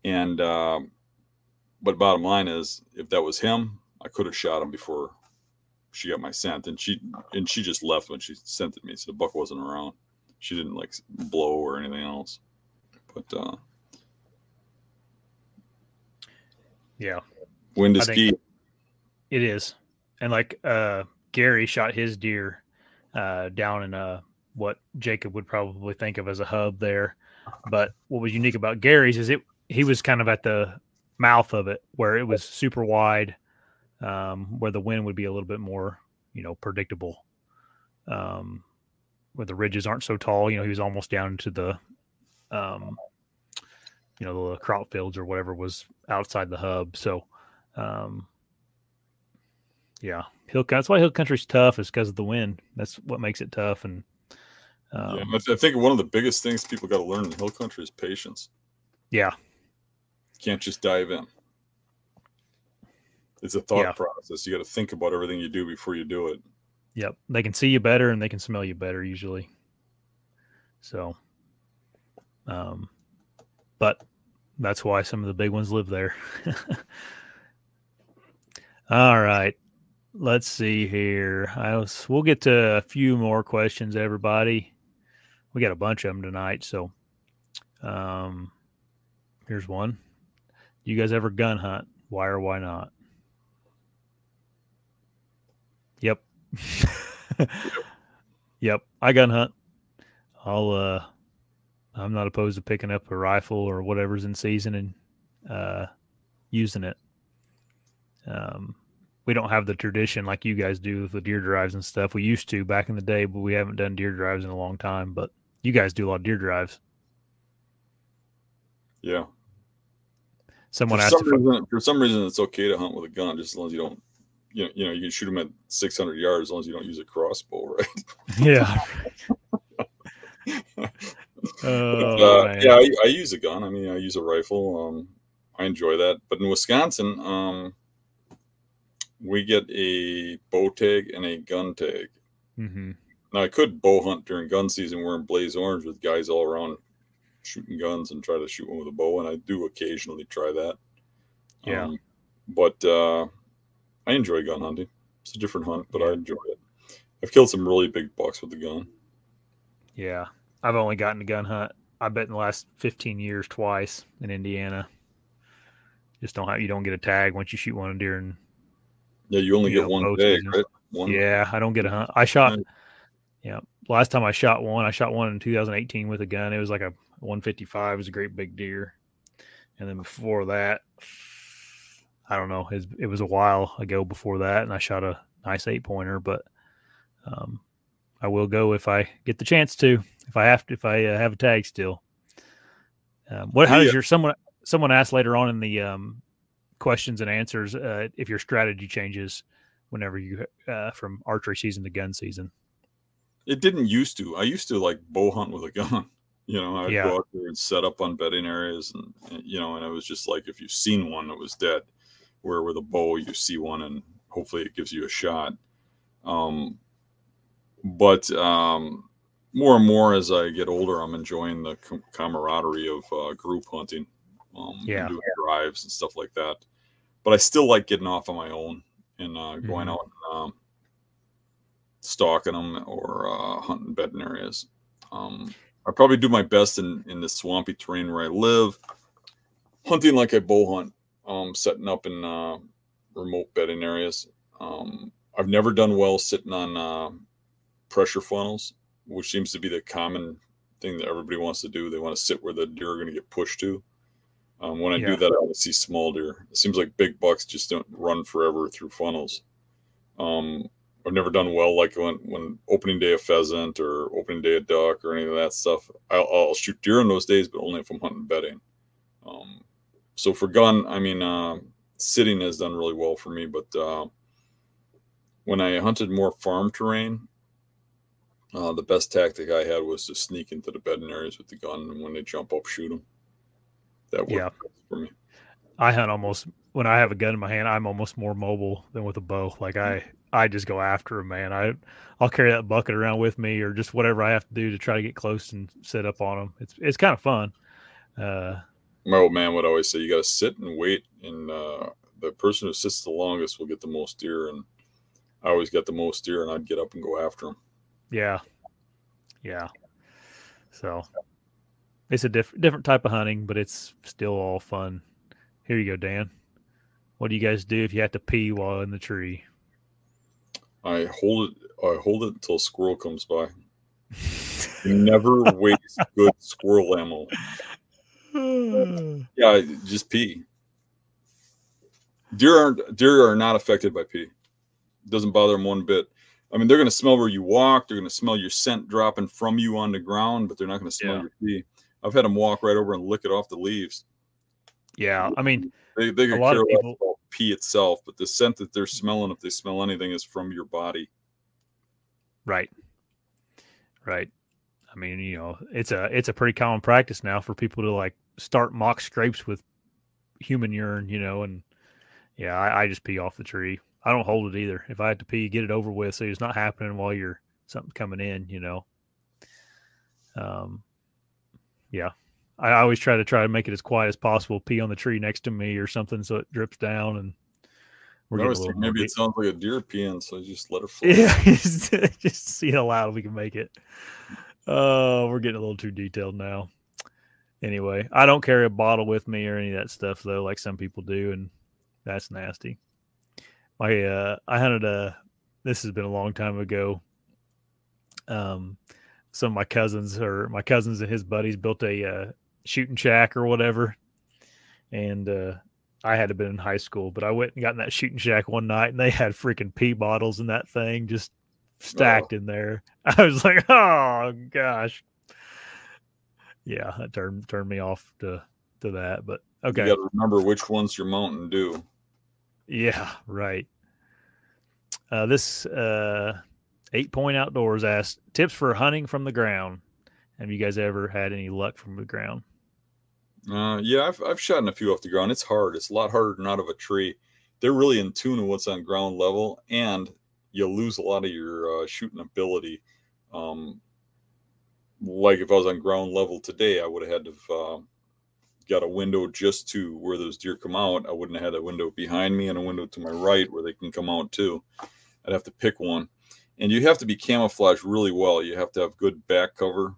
And but bottom line is, if that was him, I could have shot him before she got my scent. And she just left when she scented me, so the buck wasn't around. She didn't blow or anything else. But wind is key. It is. And Gary shot his deer down in what Jacob would probably think of as a hub there. But what was unique about Gary's is he was kind of at the mouth of it where it was super wide, where the wind would be a little bit more, you know, predictable, where the ridges aren't so tall. You know, he was almost down to the, you know, the crop fields or whatever was outside the hub. So, yeah, that's why hill country's tough, is because of the wind. That's what makes it tough. And I think one of the biggest things people got to learn in hill country is patience. Yeah, can't just dive in. It's a thought process. You got to think about everything you do before you do it. Yep, they can see you better and they can smell you better usually. So, but that's why some of the big ones live there. All right, let's see here. We'll get to a few more questions, everybody. We got a bunch of them tonight, so here's one. Do you guys ever gun hunt? Why or why not? Yep. Yep, I gun hunt. I'm not opposed to picking up a rifle or whatever's in season and using it. We don't have the tradition like you guys do with the deer drives and stuff. We used to back in the day, but we haven't done deer drives in a long time. But you guys do a lot of deer drives. Yeah. Someone asked for some reason it's okay to hunt with a gun, just as long as you don't, you know, you can shoot them at 600 yards as long as you don't use a crossbow, right? Yeah. I use a gun. I mean, I use a rifle. I enjoy that. But in Wisconsin, we get a bow tag and a gun tag. Mm-hmm. Now, I could bow hunt during gun season wearing blaze orange with guys all around shooting guns and try to shoot one with a bow, and I do occasionally try that. Yeah. But I enjoy gun hunting. It's a different hunt, but I enjoy it. I've killed some really big bucks with the gun. Yeah. I've only gotten a gun hunt, I bet, in the last 15 years twice in Indiana. Just you don't get a tag once you shoot one deer. And yeah, you only get one tag, right? Yeah, I don't get a hunt. I shot, yeah. Last time I shot one in 2018 with a gun. It was like a 155. It was a great big deer. And then before that, I don't know. It was a while ago before that, and I shot a nice 8-pointer. But I will go if I get the chance to. If I have to, if I have a tag still. How does your someone? Someone asked later on in the questions and answers if your strategy changes whenever you from archery season to gun season. It didn't used to. I used to like bow hunt with a gun. You know, I'd go out there and set up on bedding areas, and you know, and it was just like if you've seen one that was dead, where with a bow you see one and hopefully it gives you a shot. More and more as I get older, I'm enjoying the camaraderie of group hunting. Doing drives and stuff like that, but I still like getting off on my own and going out and stalking them or hunting bedding areas. I probably do my best in the swampy terrain where I live, hunting like I bow hunt, setting up in remote bedding areas. I've never done well sitting on pressure funnels, which seems to be the common thing that everybody wants to do. They want to sit where the deer are going to get pushed to. When I do that, I only see small deer. It seems like big bucks just don't run forever through funnels. I've never done well, like when opening day of pheasant or opening day of duck or any of that stuff. I'll shoot deer on those days, but only if I'm hunting bedding. So for gun, I mean, sitting has done really well for me. But when I hunted more farm terrain, the best tactic I had was to sneak into the bedding areas with the gun, and when they jump up, shoot them. That worked for me. I hunt almost when I have a gun in my hand. I'm almost more mobile than with a bow. Like I just go after him, man. I'll carry that bucket around with me, or just whatever I have to do to try to get close and set up on him. It's kind of fun. My old man would always say, "You got to sit and wait, and the person who sits the longest will get the most deer." And I always got the most deer, and I'd get up and go after him. Yeah. So. It's a different type of hunting, but it's still all fun. Here you go, Dan. What do you guys do if you have to pee while in the tree? I hold it until a squirrel comes by. Never waste good squirrel ammo. Yeah, just pee. Deer are not affected by pee. It doesn't bother them one bit. I mean, they're going to smell where you walk. They're going to smell your scent dropping from you on the ground, but they're not going to smell your pee. I've had them walk right over and lick it off the leaves. Yeah, I mean, they could care less about pee itself, but the scent that they're smelling, if they smell anything, is from your body. Right. Right. I mean, you know, it's a pretty common practice now for people to like start mock scrapes with human urine, you know, and yeah, I just pee off the tree. I don't hold it either. If I had to pee, get it over with, so it's not happening while you're something's coming in, you know. Yeah. I always try to make it as quiet as possible, pee on the tree next to me or something so it drips down. And we're going to maybe it sounds like a deer peeing, so just let her fly. Yeah, just see how loud we can make it. Oh, we're getting a little too detailed now. Anyway, I don't carry a bottle with me or any of that stuff, though, like some people do, and that's nasty. I hunted this has been a long time ago. Some of my cousins and his buddies built a shooting shack or whatever. And I had to have been in high school, but I went and got in that shooting shack one night and they had freaking pee bottles in that thing just stacked in there. I was like, oh gosh. Yeah, that turned me off to that. But okay. You gotta remember which one's your Mountain Dew. Yeah, right. This 8 Point Outdoors asked tips for hunting from the ground. Have you guys ever had any luck from the ground? Yeah, I've shot in a few off the ground. It's hard. It's a lot harder than out of a tree. They're really in tune with what's on ground level, and you lose a lot of your shooting ability. Like if I was on ground level today, I would have had to have got a window just to where those deer come out. I wouldn't have had a window behind me and a window to my right where they can come out too. I'd have to pick one. And you have to be camouflaged really well. You have to have good back cover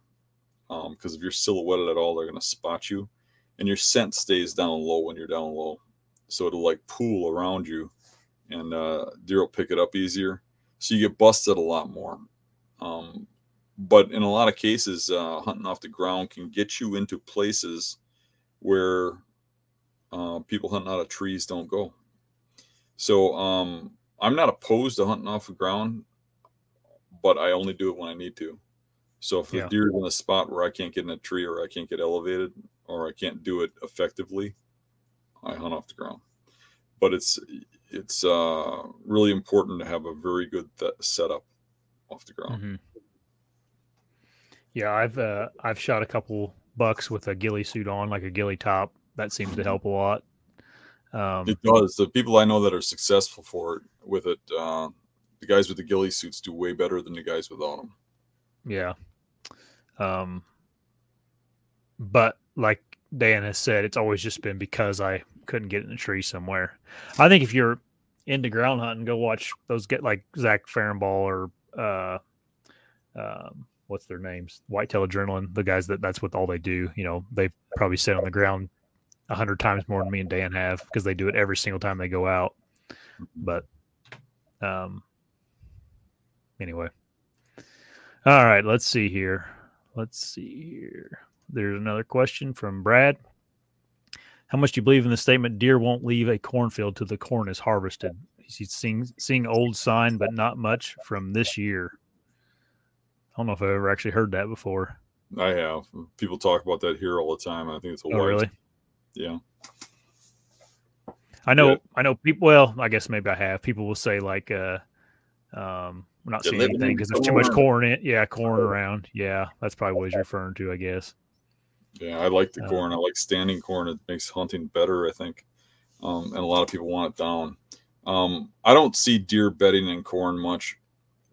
because if you're silhouetted at all, they're going to spot you. And your scent stays down low when you're down low. So it'll like pool around you and deer will pick it up easier. So you get busted a lot more. But in a lot of cases, hunting off the ground can get you into places where people hunting out of trees don't go. So I'm not opposed to hunting off the ground, but I only do it when I need to. So if the deer is in a spot where I can't get in a tree or I can't get elevated or I can't do it effectively, I hunt off the ground. But it's really important to have a very good setup off the ground. Mm-hmm. Yeah, I've shot a couple bucks with a ghillie suit on, like a ghillie top. That seems to help a lot. It does. The people I know that are successful the guys with the ghillie suits do way better than the guys without them. Yeah. But like Dan has said, it's always just been because I couldn't get in a tree somewhere. I think if you're into ground hunting, go watch those get like Zach Farrenball or, what's their names? Whitetail Adrenaline. The guys that's what all they do. You know, they've probably sat on the ground 100 times more than me and Dan have because they do it every single time they go out. But, anyway, all right, let's see here. There's another question from Brad. How much do you believe in the statement, deer won't leave a cornfield till the corn is harvested? He's seeing old sign, but not much from this year. I don't know if I've ever actually heard that before. I have. People talk about that here all the time. I think it's a wild. Really? Yeah. I know people, well, I guess maybe I have. People will say like, we're not seeing anything because there's too much corn in it. Yeah, corn around. Yeah, that's probably what he's referring to, I guess. Yeah, I like the corn. I like standing corn. It makes hunting better, I think. And a lot of people want it down. I don't see deer bedding in corn much.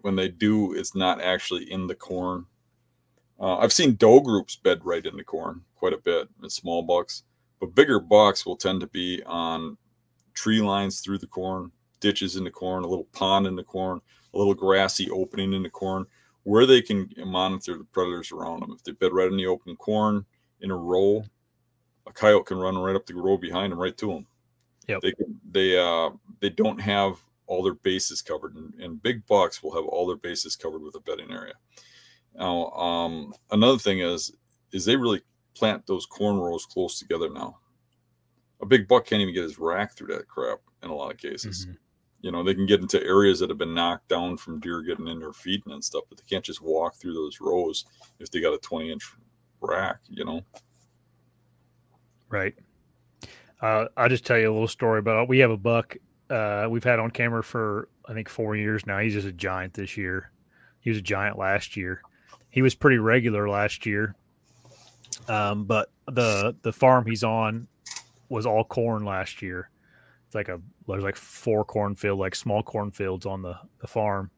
When they do, it's not actually in the corn. I've seen doe groups bed right in the corn quite a bit in small bucks. But bigger bucks will tend to be on tree lines through the corn, ditches in the corn, a little pond in the corn, a little grassy opening in the corn, where they can monitor the predators around them. If they bed right in the open corn in a row, a coyote can run right up the row behind them, right to them. Yep. They don't have all their bases covered, and big bucks will have all their bases covered with a bedding area. Now, another thing is they really plant those corn rows close together now. A big buck can't even get his rack through that crap. in a lot of cases. Mm-hmm. You know, they can get into areas that have been knocked down from deer getting in their feet and stuff, but they can't just walk through those rows if they got a 20-inch rack, you know? Right. I'll just tell you a little story about, we have a buck we've had on camera for, I think, 4 years now. He's just a giant this year. He was a giant last year. He was pretty regular last year. But the farm he's on was all corn last year. It's like there's like 4 cornfield, like small cornfields on the farm.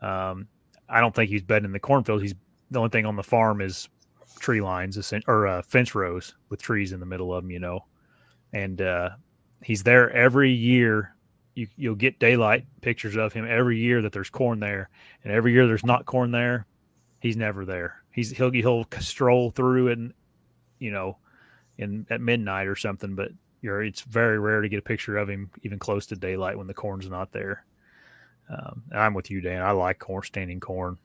I don't think he's bedding in the cornfield. He's the only thing on the farm is tree lines or fence rows with trees in the middle of them, you know. And he's there every year. You'll get daylight pictures of him every year that there's corn there, and every year there's not corn there. He's never there. He'll stroll through and, you know, at midnight or something, but it's very rare to get a picture of him even close to daylight when the corn's not there. I'm with you, Dan. I like corn, standing corn.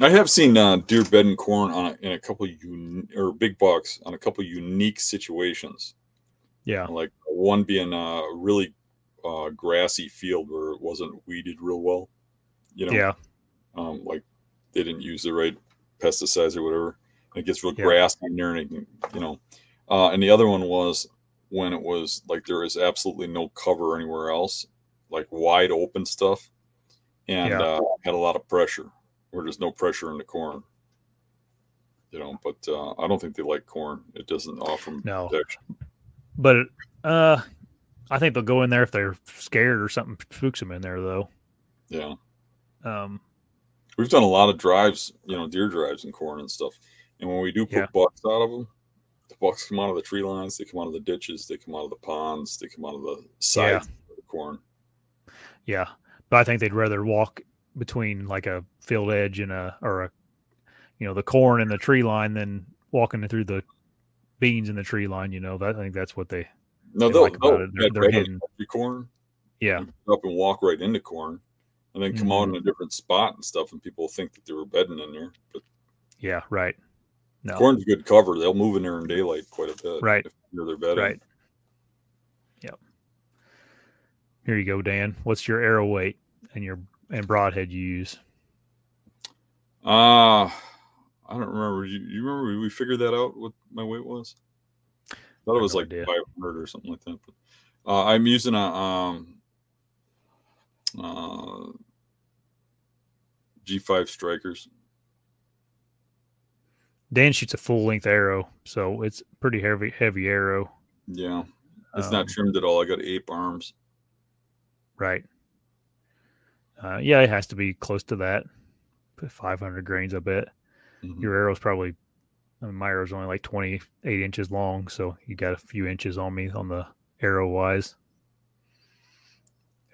I have seen deer bed and corn in a couple or big bucks on a couple unique situations. Yeah, like one being a really grassy field where it wasn't weeded real well. You know, yeah, like they didn't use the right pesticides or whatever. And it gets real grass in there, and it can, you know. And the other one was when it was like there is absolutely no cover anywhere else, like wide open stuff, and had a lot of pressure. Where there's no pressure in the corn, you know. But I don't think they like corn. It doesn't offer them protection. But I think they'll go in there if they're scared or something spooks them in there, though. Yeah. We've done a lot of drives, you know, deer drives in corn and stuff. And when we do put bucks out of them, the bucks come out of the tree lines, they come out of the ditches, they come out of the ponds, they come out of the side of the corn. Yeah, but I think they'd rather walk between like a field edge and the corn and the tree line than walking through the beans in the tree line, you know. That I think that's what they like about it. They're hidden corn. Yeah. Up and walk right into corn and then come out in a different spot and stuff, and people think that they were bedding in there. But yeah, right. No. Corn's good cover. They'll move in there in daylight quite a bit. Right. If they're bedding. Right. Yep. Here you go, Dan. What's your arrow weight and your broadhead you use? I don't remember. You remember we figured that out, what my weight was? I thought it was like 500 or something like that. But I'm using a G5 Strikers. Dan shoots a full-length arrow, so it's pretty heavy arrow. Yeah. It's not trimmed at all. I got 8 arms. Right. It has to be close to that, 500 grains, I bet. Mm-hmm. Your arrow's probably, my arrow's only like 28 inches long, so you got a few inches on me on the arrow-wise.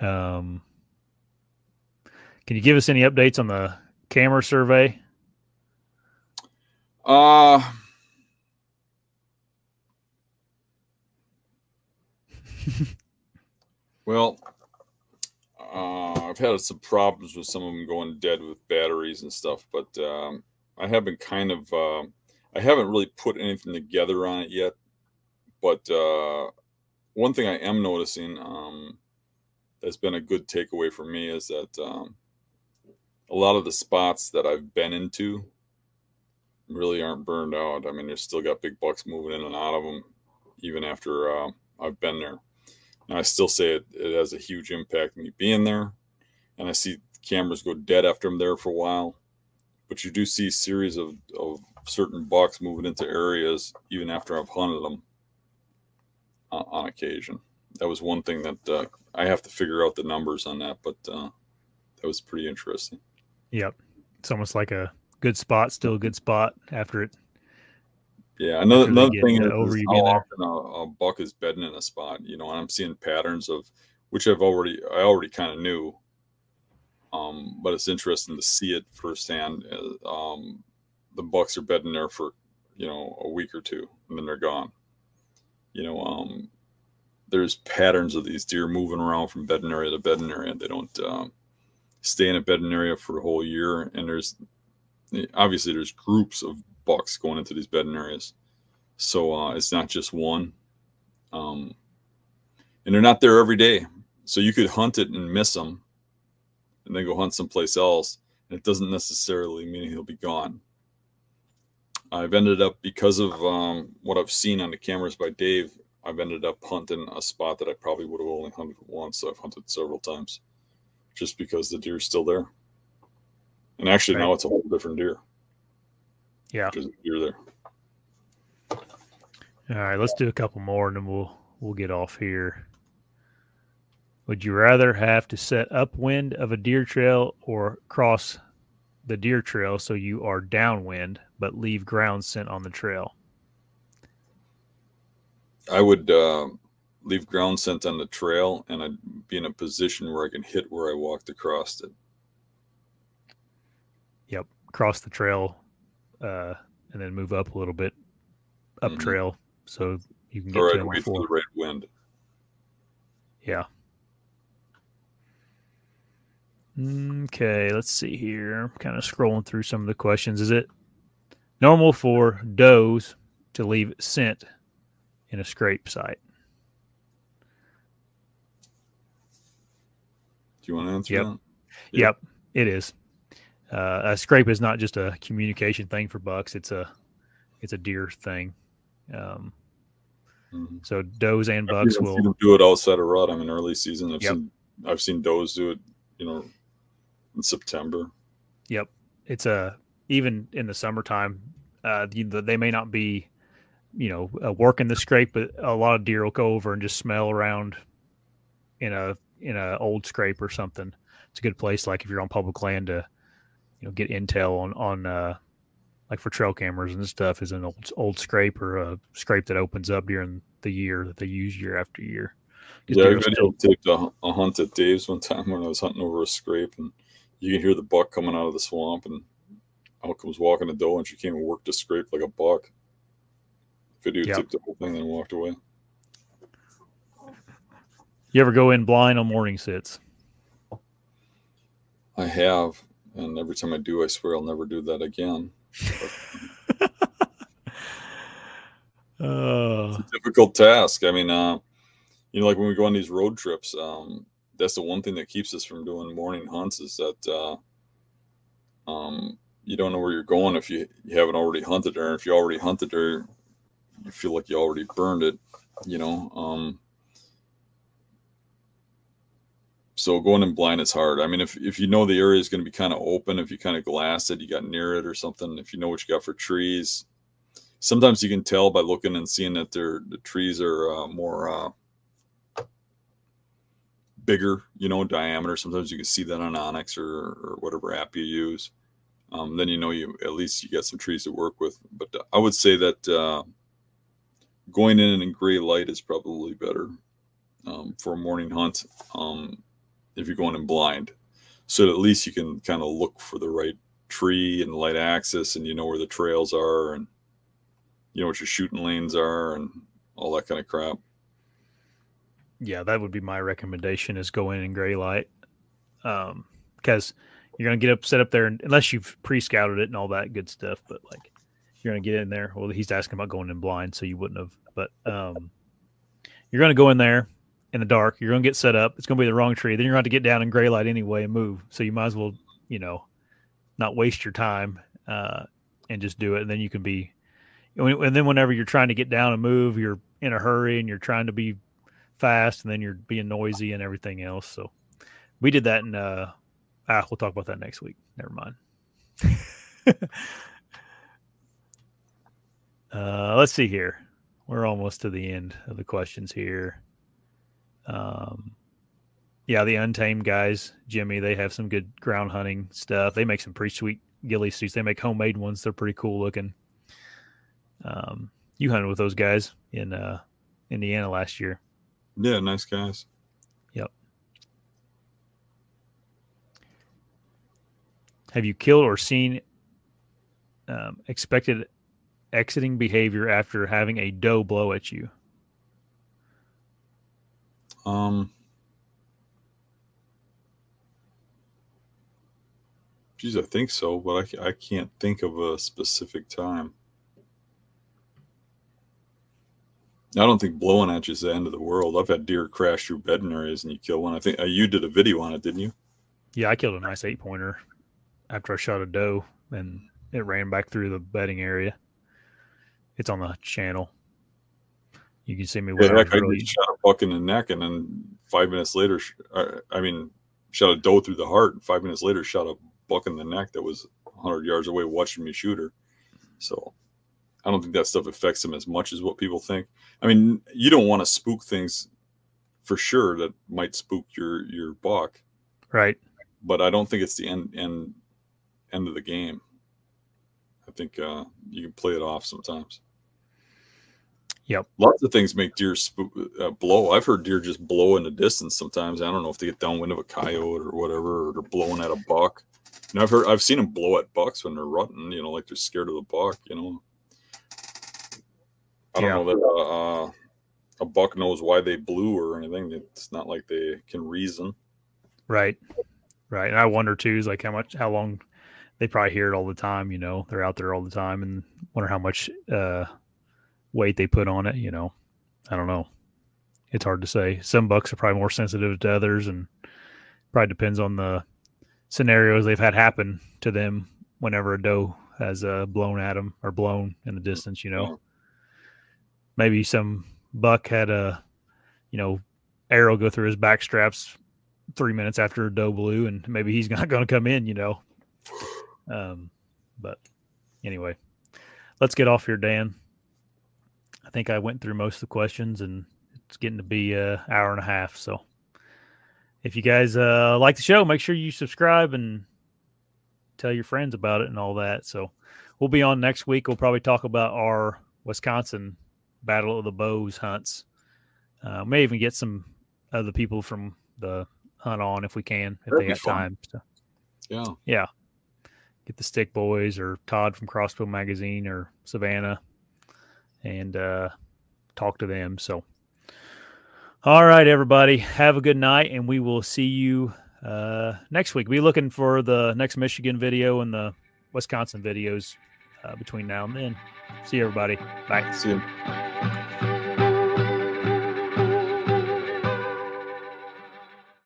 Can you give us any updates on the camera survey? Well... I've had some problems with some of them going dead with batteries and stuff, but I have been kind of, I haven't really put anything together on it yet, but one thing I am noticing that's been a good takeaway for me is that a lot of the spots that I've been into really aren't burned out. I mean, there's still got big bucks moving in and out of them, even after I've been there. And I still say it has a huge impact on me being there. And I see cameras go dead after I'm there for a while. But you do see series of certain bucks moving into areas even after I've hunted them on occasion. That was one thing that I have to figure out the numbers on that, but that was pretty interesting. Yep. It's almost like a good spot, still a good spot after it. Yeah, another thing is how often a buck is bedding in a spot, you know, and I'm seeing patterns of which I already kind of knew, but it's interesting to see it firsthand. The bucks are bedding there for, you know, a week or two, and then they're gone. You know, there's patterns of these deer moving around from bedding area to bedding area. They don't stay in a bedding area for a whole year, and there's groups of bucks going into these bedding areas, so it's not just one. and they're not there every day. So you could hunt it and miss them and then go hunt someplace else. And it doesn't necessarily mean he'll be gone. I've ended up, because of what I've seen on the cameras by Dave, I've ended up hunting a spot that I probably would have only hunted once. So I've hunted several times just because the deer's still there. And actually now it's a whole different deer. Yeah. Because the deer there. All right, let's do a couple more and then we'll get off here. Would you rather have to set upwind of a deer trail or cross the deer trail so you are downwind but leave ground scent on the trail? I would leave ground scent on the trail, and I'd be in a position where I can hit where I walked across it. Yep, cross the trail and then move up a little bit, up trail, so you can get to the wait for the right wind. Yeah. Okay, let's see here. I'm kind of scrolling through some of the questions. Is it normal for does to leave scent in a scrape site? Do you want to answer that? Yep, it is. A scrape is not just a communication thing for bucks. It's a deer thing. So does and bucks will do it outside of rut. I mean, early season, I've seen does do it, you know, in September. Yep. It's even in the summertime, they may not be, you know, working the scrape, but a lot of deer will go over and just smell around in a old scrape or something. It's a good place, like if you're on public land, to, you know, get intel on like for trail cameras and stuff, is an old scrape or a scrape that opens up during the year that they use year after year. Yeah, I've been a hunt at Dave's one time when I was hunting over a scrape, and you can hear the buck coming out of the swamp, and out comes walking a doe, and she came and worked the scrape like a buck. Video took the whole thing and walked away. You ever go in blind on morning sits? I have, and every time I do, I swear I'll never do that again. It's a difficult task. I mean, you know, like when we go on these road trips, that's the one thing that keeps us from doing morning hunts, is that you don't know where you're going if you haven't already hunted her. And if you already hunted her, you feel like you already burned it, you know. So going in blind is hard. I mean, if you know the area is going to be kind of open, if you kind of glass it, you got near it or something, if you know what you got for trees, sometimes you can tell by looking and seeing that the trees are more... bigger, you know, diameter. Sometimes you can see that on Onyx or whatever app you use. Then you know at least you got some trees to work with. But I would say that going in gray light is probably better for a morning hunt if you're going in blind. So at least you can kind of look for the right tree and light axis, and you know where the trails are, and you know what your shooting lanes are, and all that kind of crap. Yeah, that would be my recommendation, is go in gray light, because you're going to set up there, and unless you've pre-scouted it and all that good stuff, but like you're going to get in there. Well, he's asking about going in blind, so you wouldn't have, but you're going to go in there in the dark. You're going to get set up. It's going to be the wrong tree. Then you're going to have to get down in gray light anyway and move. So you might as well, you know, not waste your time and just do it. And then you can be, and then whenever you're trying to get down and move, you're in a hurry and you're trying to be fast, and then you're being noisy and everything else. So we did that in we'll talk about that next week. Never mind. Let's see here. We're almost to the end of the questions here. The Untamed guys, Jimmy, they have some good ground hunting stuff. They make some pretty sweet ghillie suits. They make homemade ones. They're pretty cool looking. You hunted with those guys in Indiana last year. Yeah, nice guys. Yep. Have you killed or seen expected exiting behavior after having a doe blow at you? Geez, I think so, but I can't think of a specific time. I don't think blowing at you is the end of the world. I've had deer crash through bedding areas and you kill one. I think you did a video on it, didn't you? Yeah, I killed a nice 8-pointer after I shot a doe, and it ran back through the bedding area. It's on the channel. You can see me. Yeah, heck, I just shot a buck in the neck, and then 5 minutes later, shot a doe through the heart. 5 minutes later, shot a buck in the neck that was 100 yards away watching me shoot her. So I don't think that stuff affects them as much as what people think. I mean, you don't want to spook things for sure that might spook your buck. Right. But I don't think it's the end of the game. I think you can play it off sometimes. Yep. Lots of things make deer blow. I've heard deer just blow in the distance sometimes. I don't know if they get downwind of a coyote or whatever, or they're blowing at a buck. And I've seen them blow at bucks when they're rutting, you know, like they're scared of the buck, you know. I don't know that a buck knows why they blew or anything. It's not like they can reason. Right. Right. And I wonder too, is like how long they probably hear it all the time, you know, they're out there all the time, and wonder how much weight they put on it, you know. I don't know. It's hard to say. Some bucks are probably more sensitive to others, and probably depends on the scenarios they've had happen to them whenever a doe has blown at them or blown in the distance, you know. Maybe some buck had a, you know, arrow go through his back straps 3 minutes after a doe blew, and maybe he's not going to come in, you know. But anyway, let's get off here, Dan. I think I went through most of the questions, and it's getting to be an hour and a half. So if you guys like the show, make sure you subscribe and tell your friends about it and all that. So we'll be on next week. We'll probably talk about our Wisconsin Battle of the Bows hunts. May even get some other people from the hunt on if we can, if they have time. So, yeah. Get the Stick Boys or Todd from Crossbow Magazine or Savannah and talk to them. So, all right, everybody, have a good night, and we will see you next week. Be looking for the next Michigan video and the Wisconsin videos between now and then. See you, everybody. Bye. See you.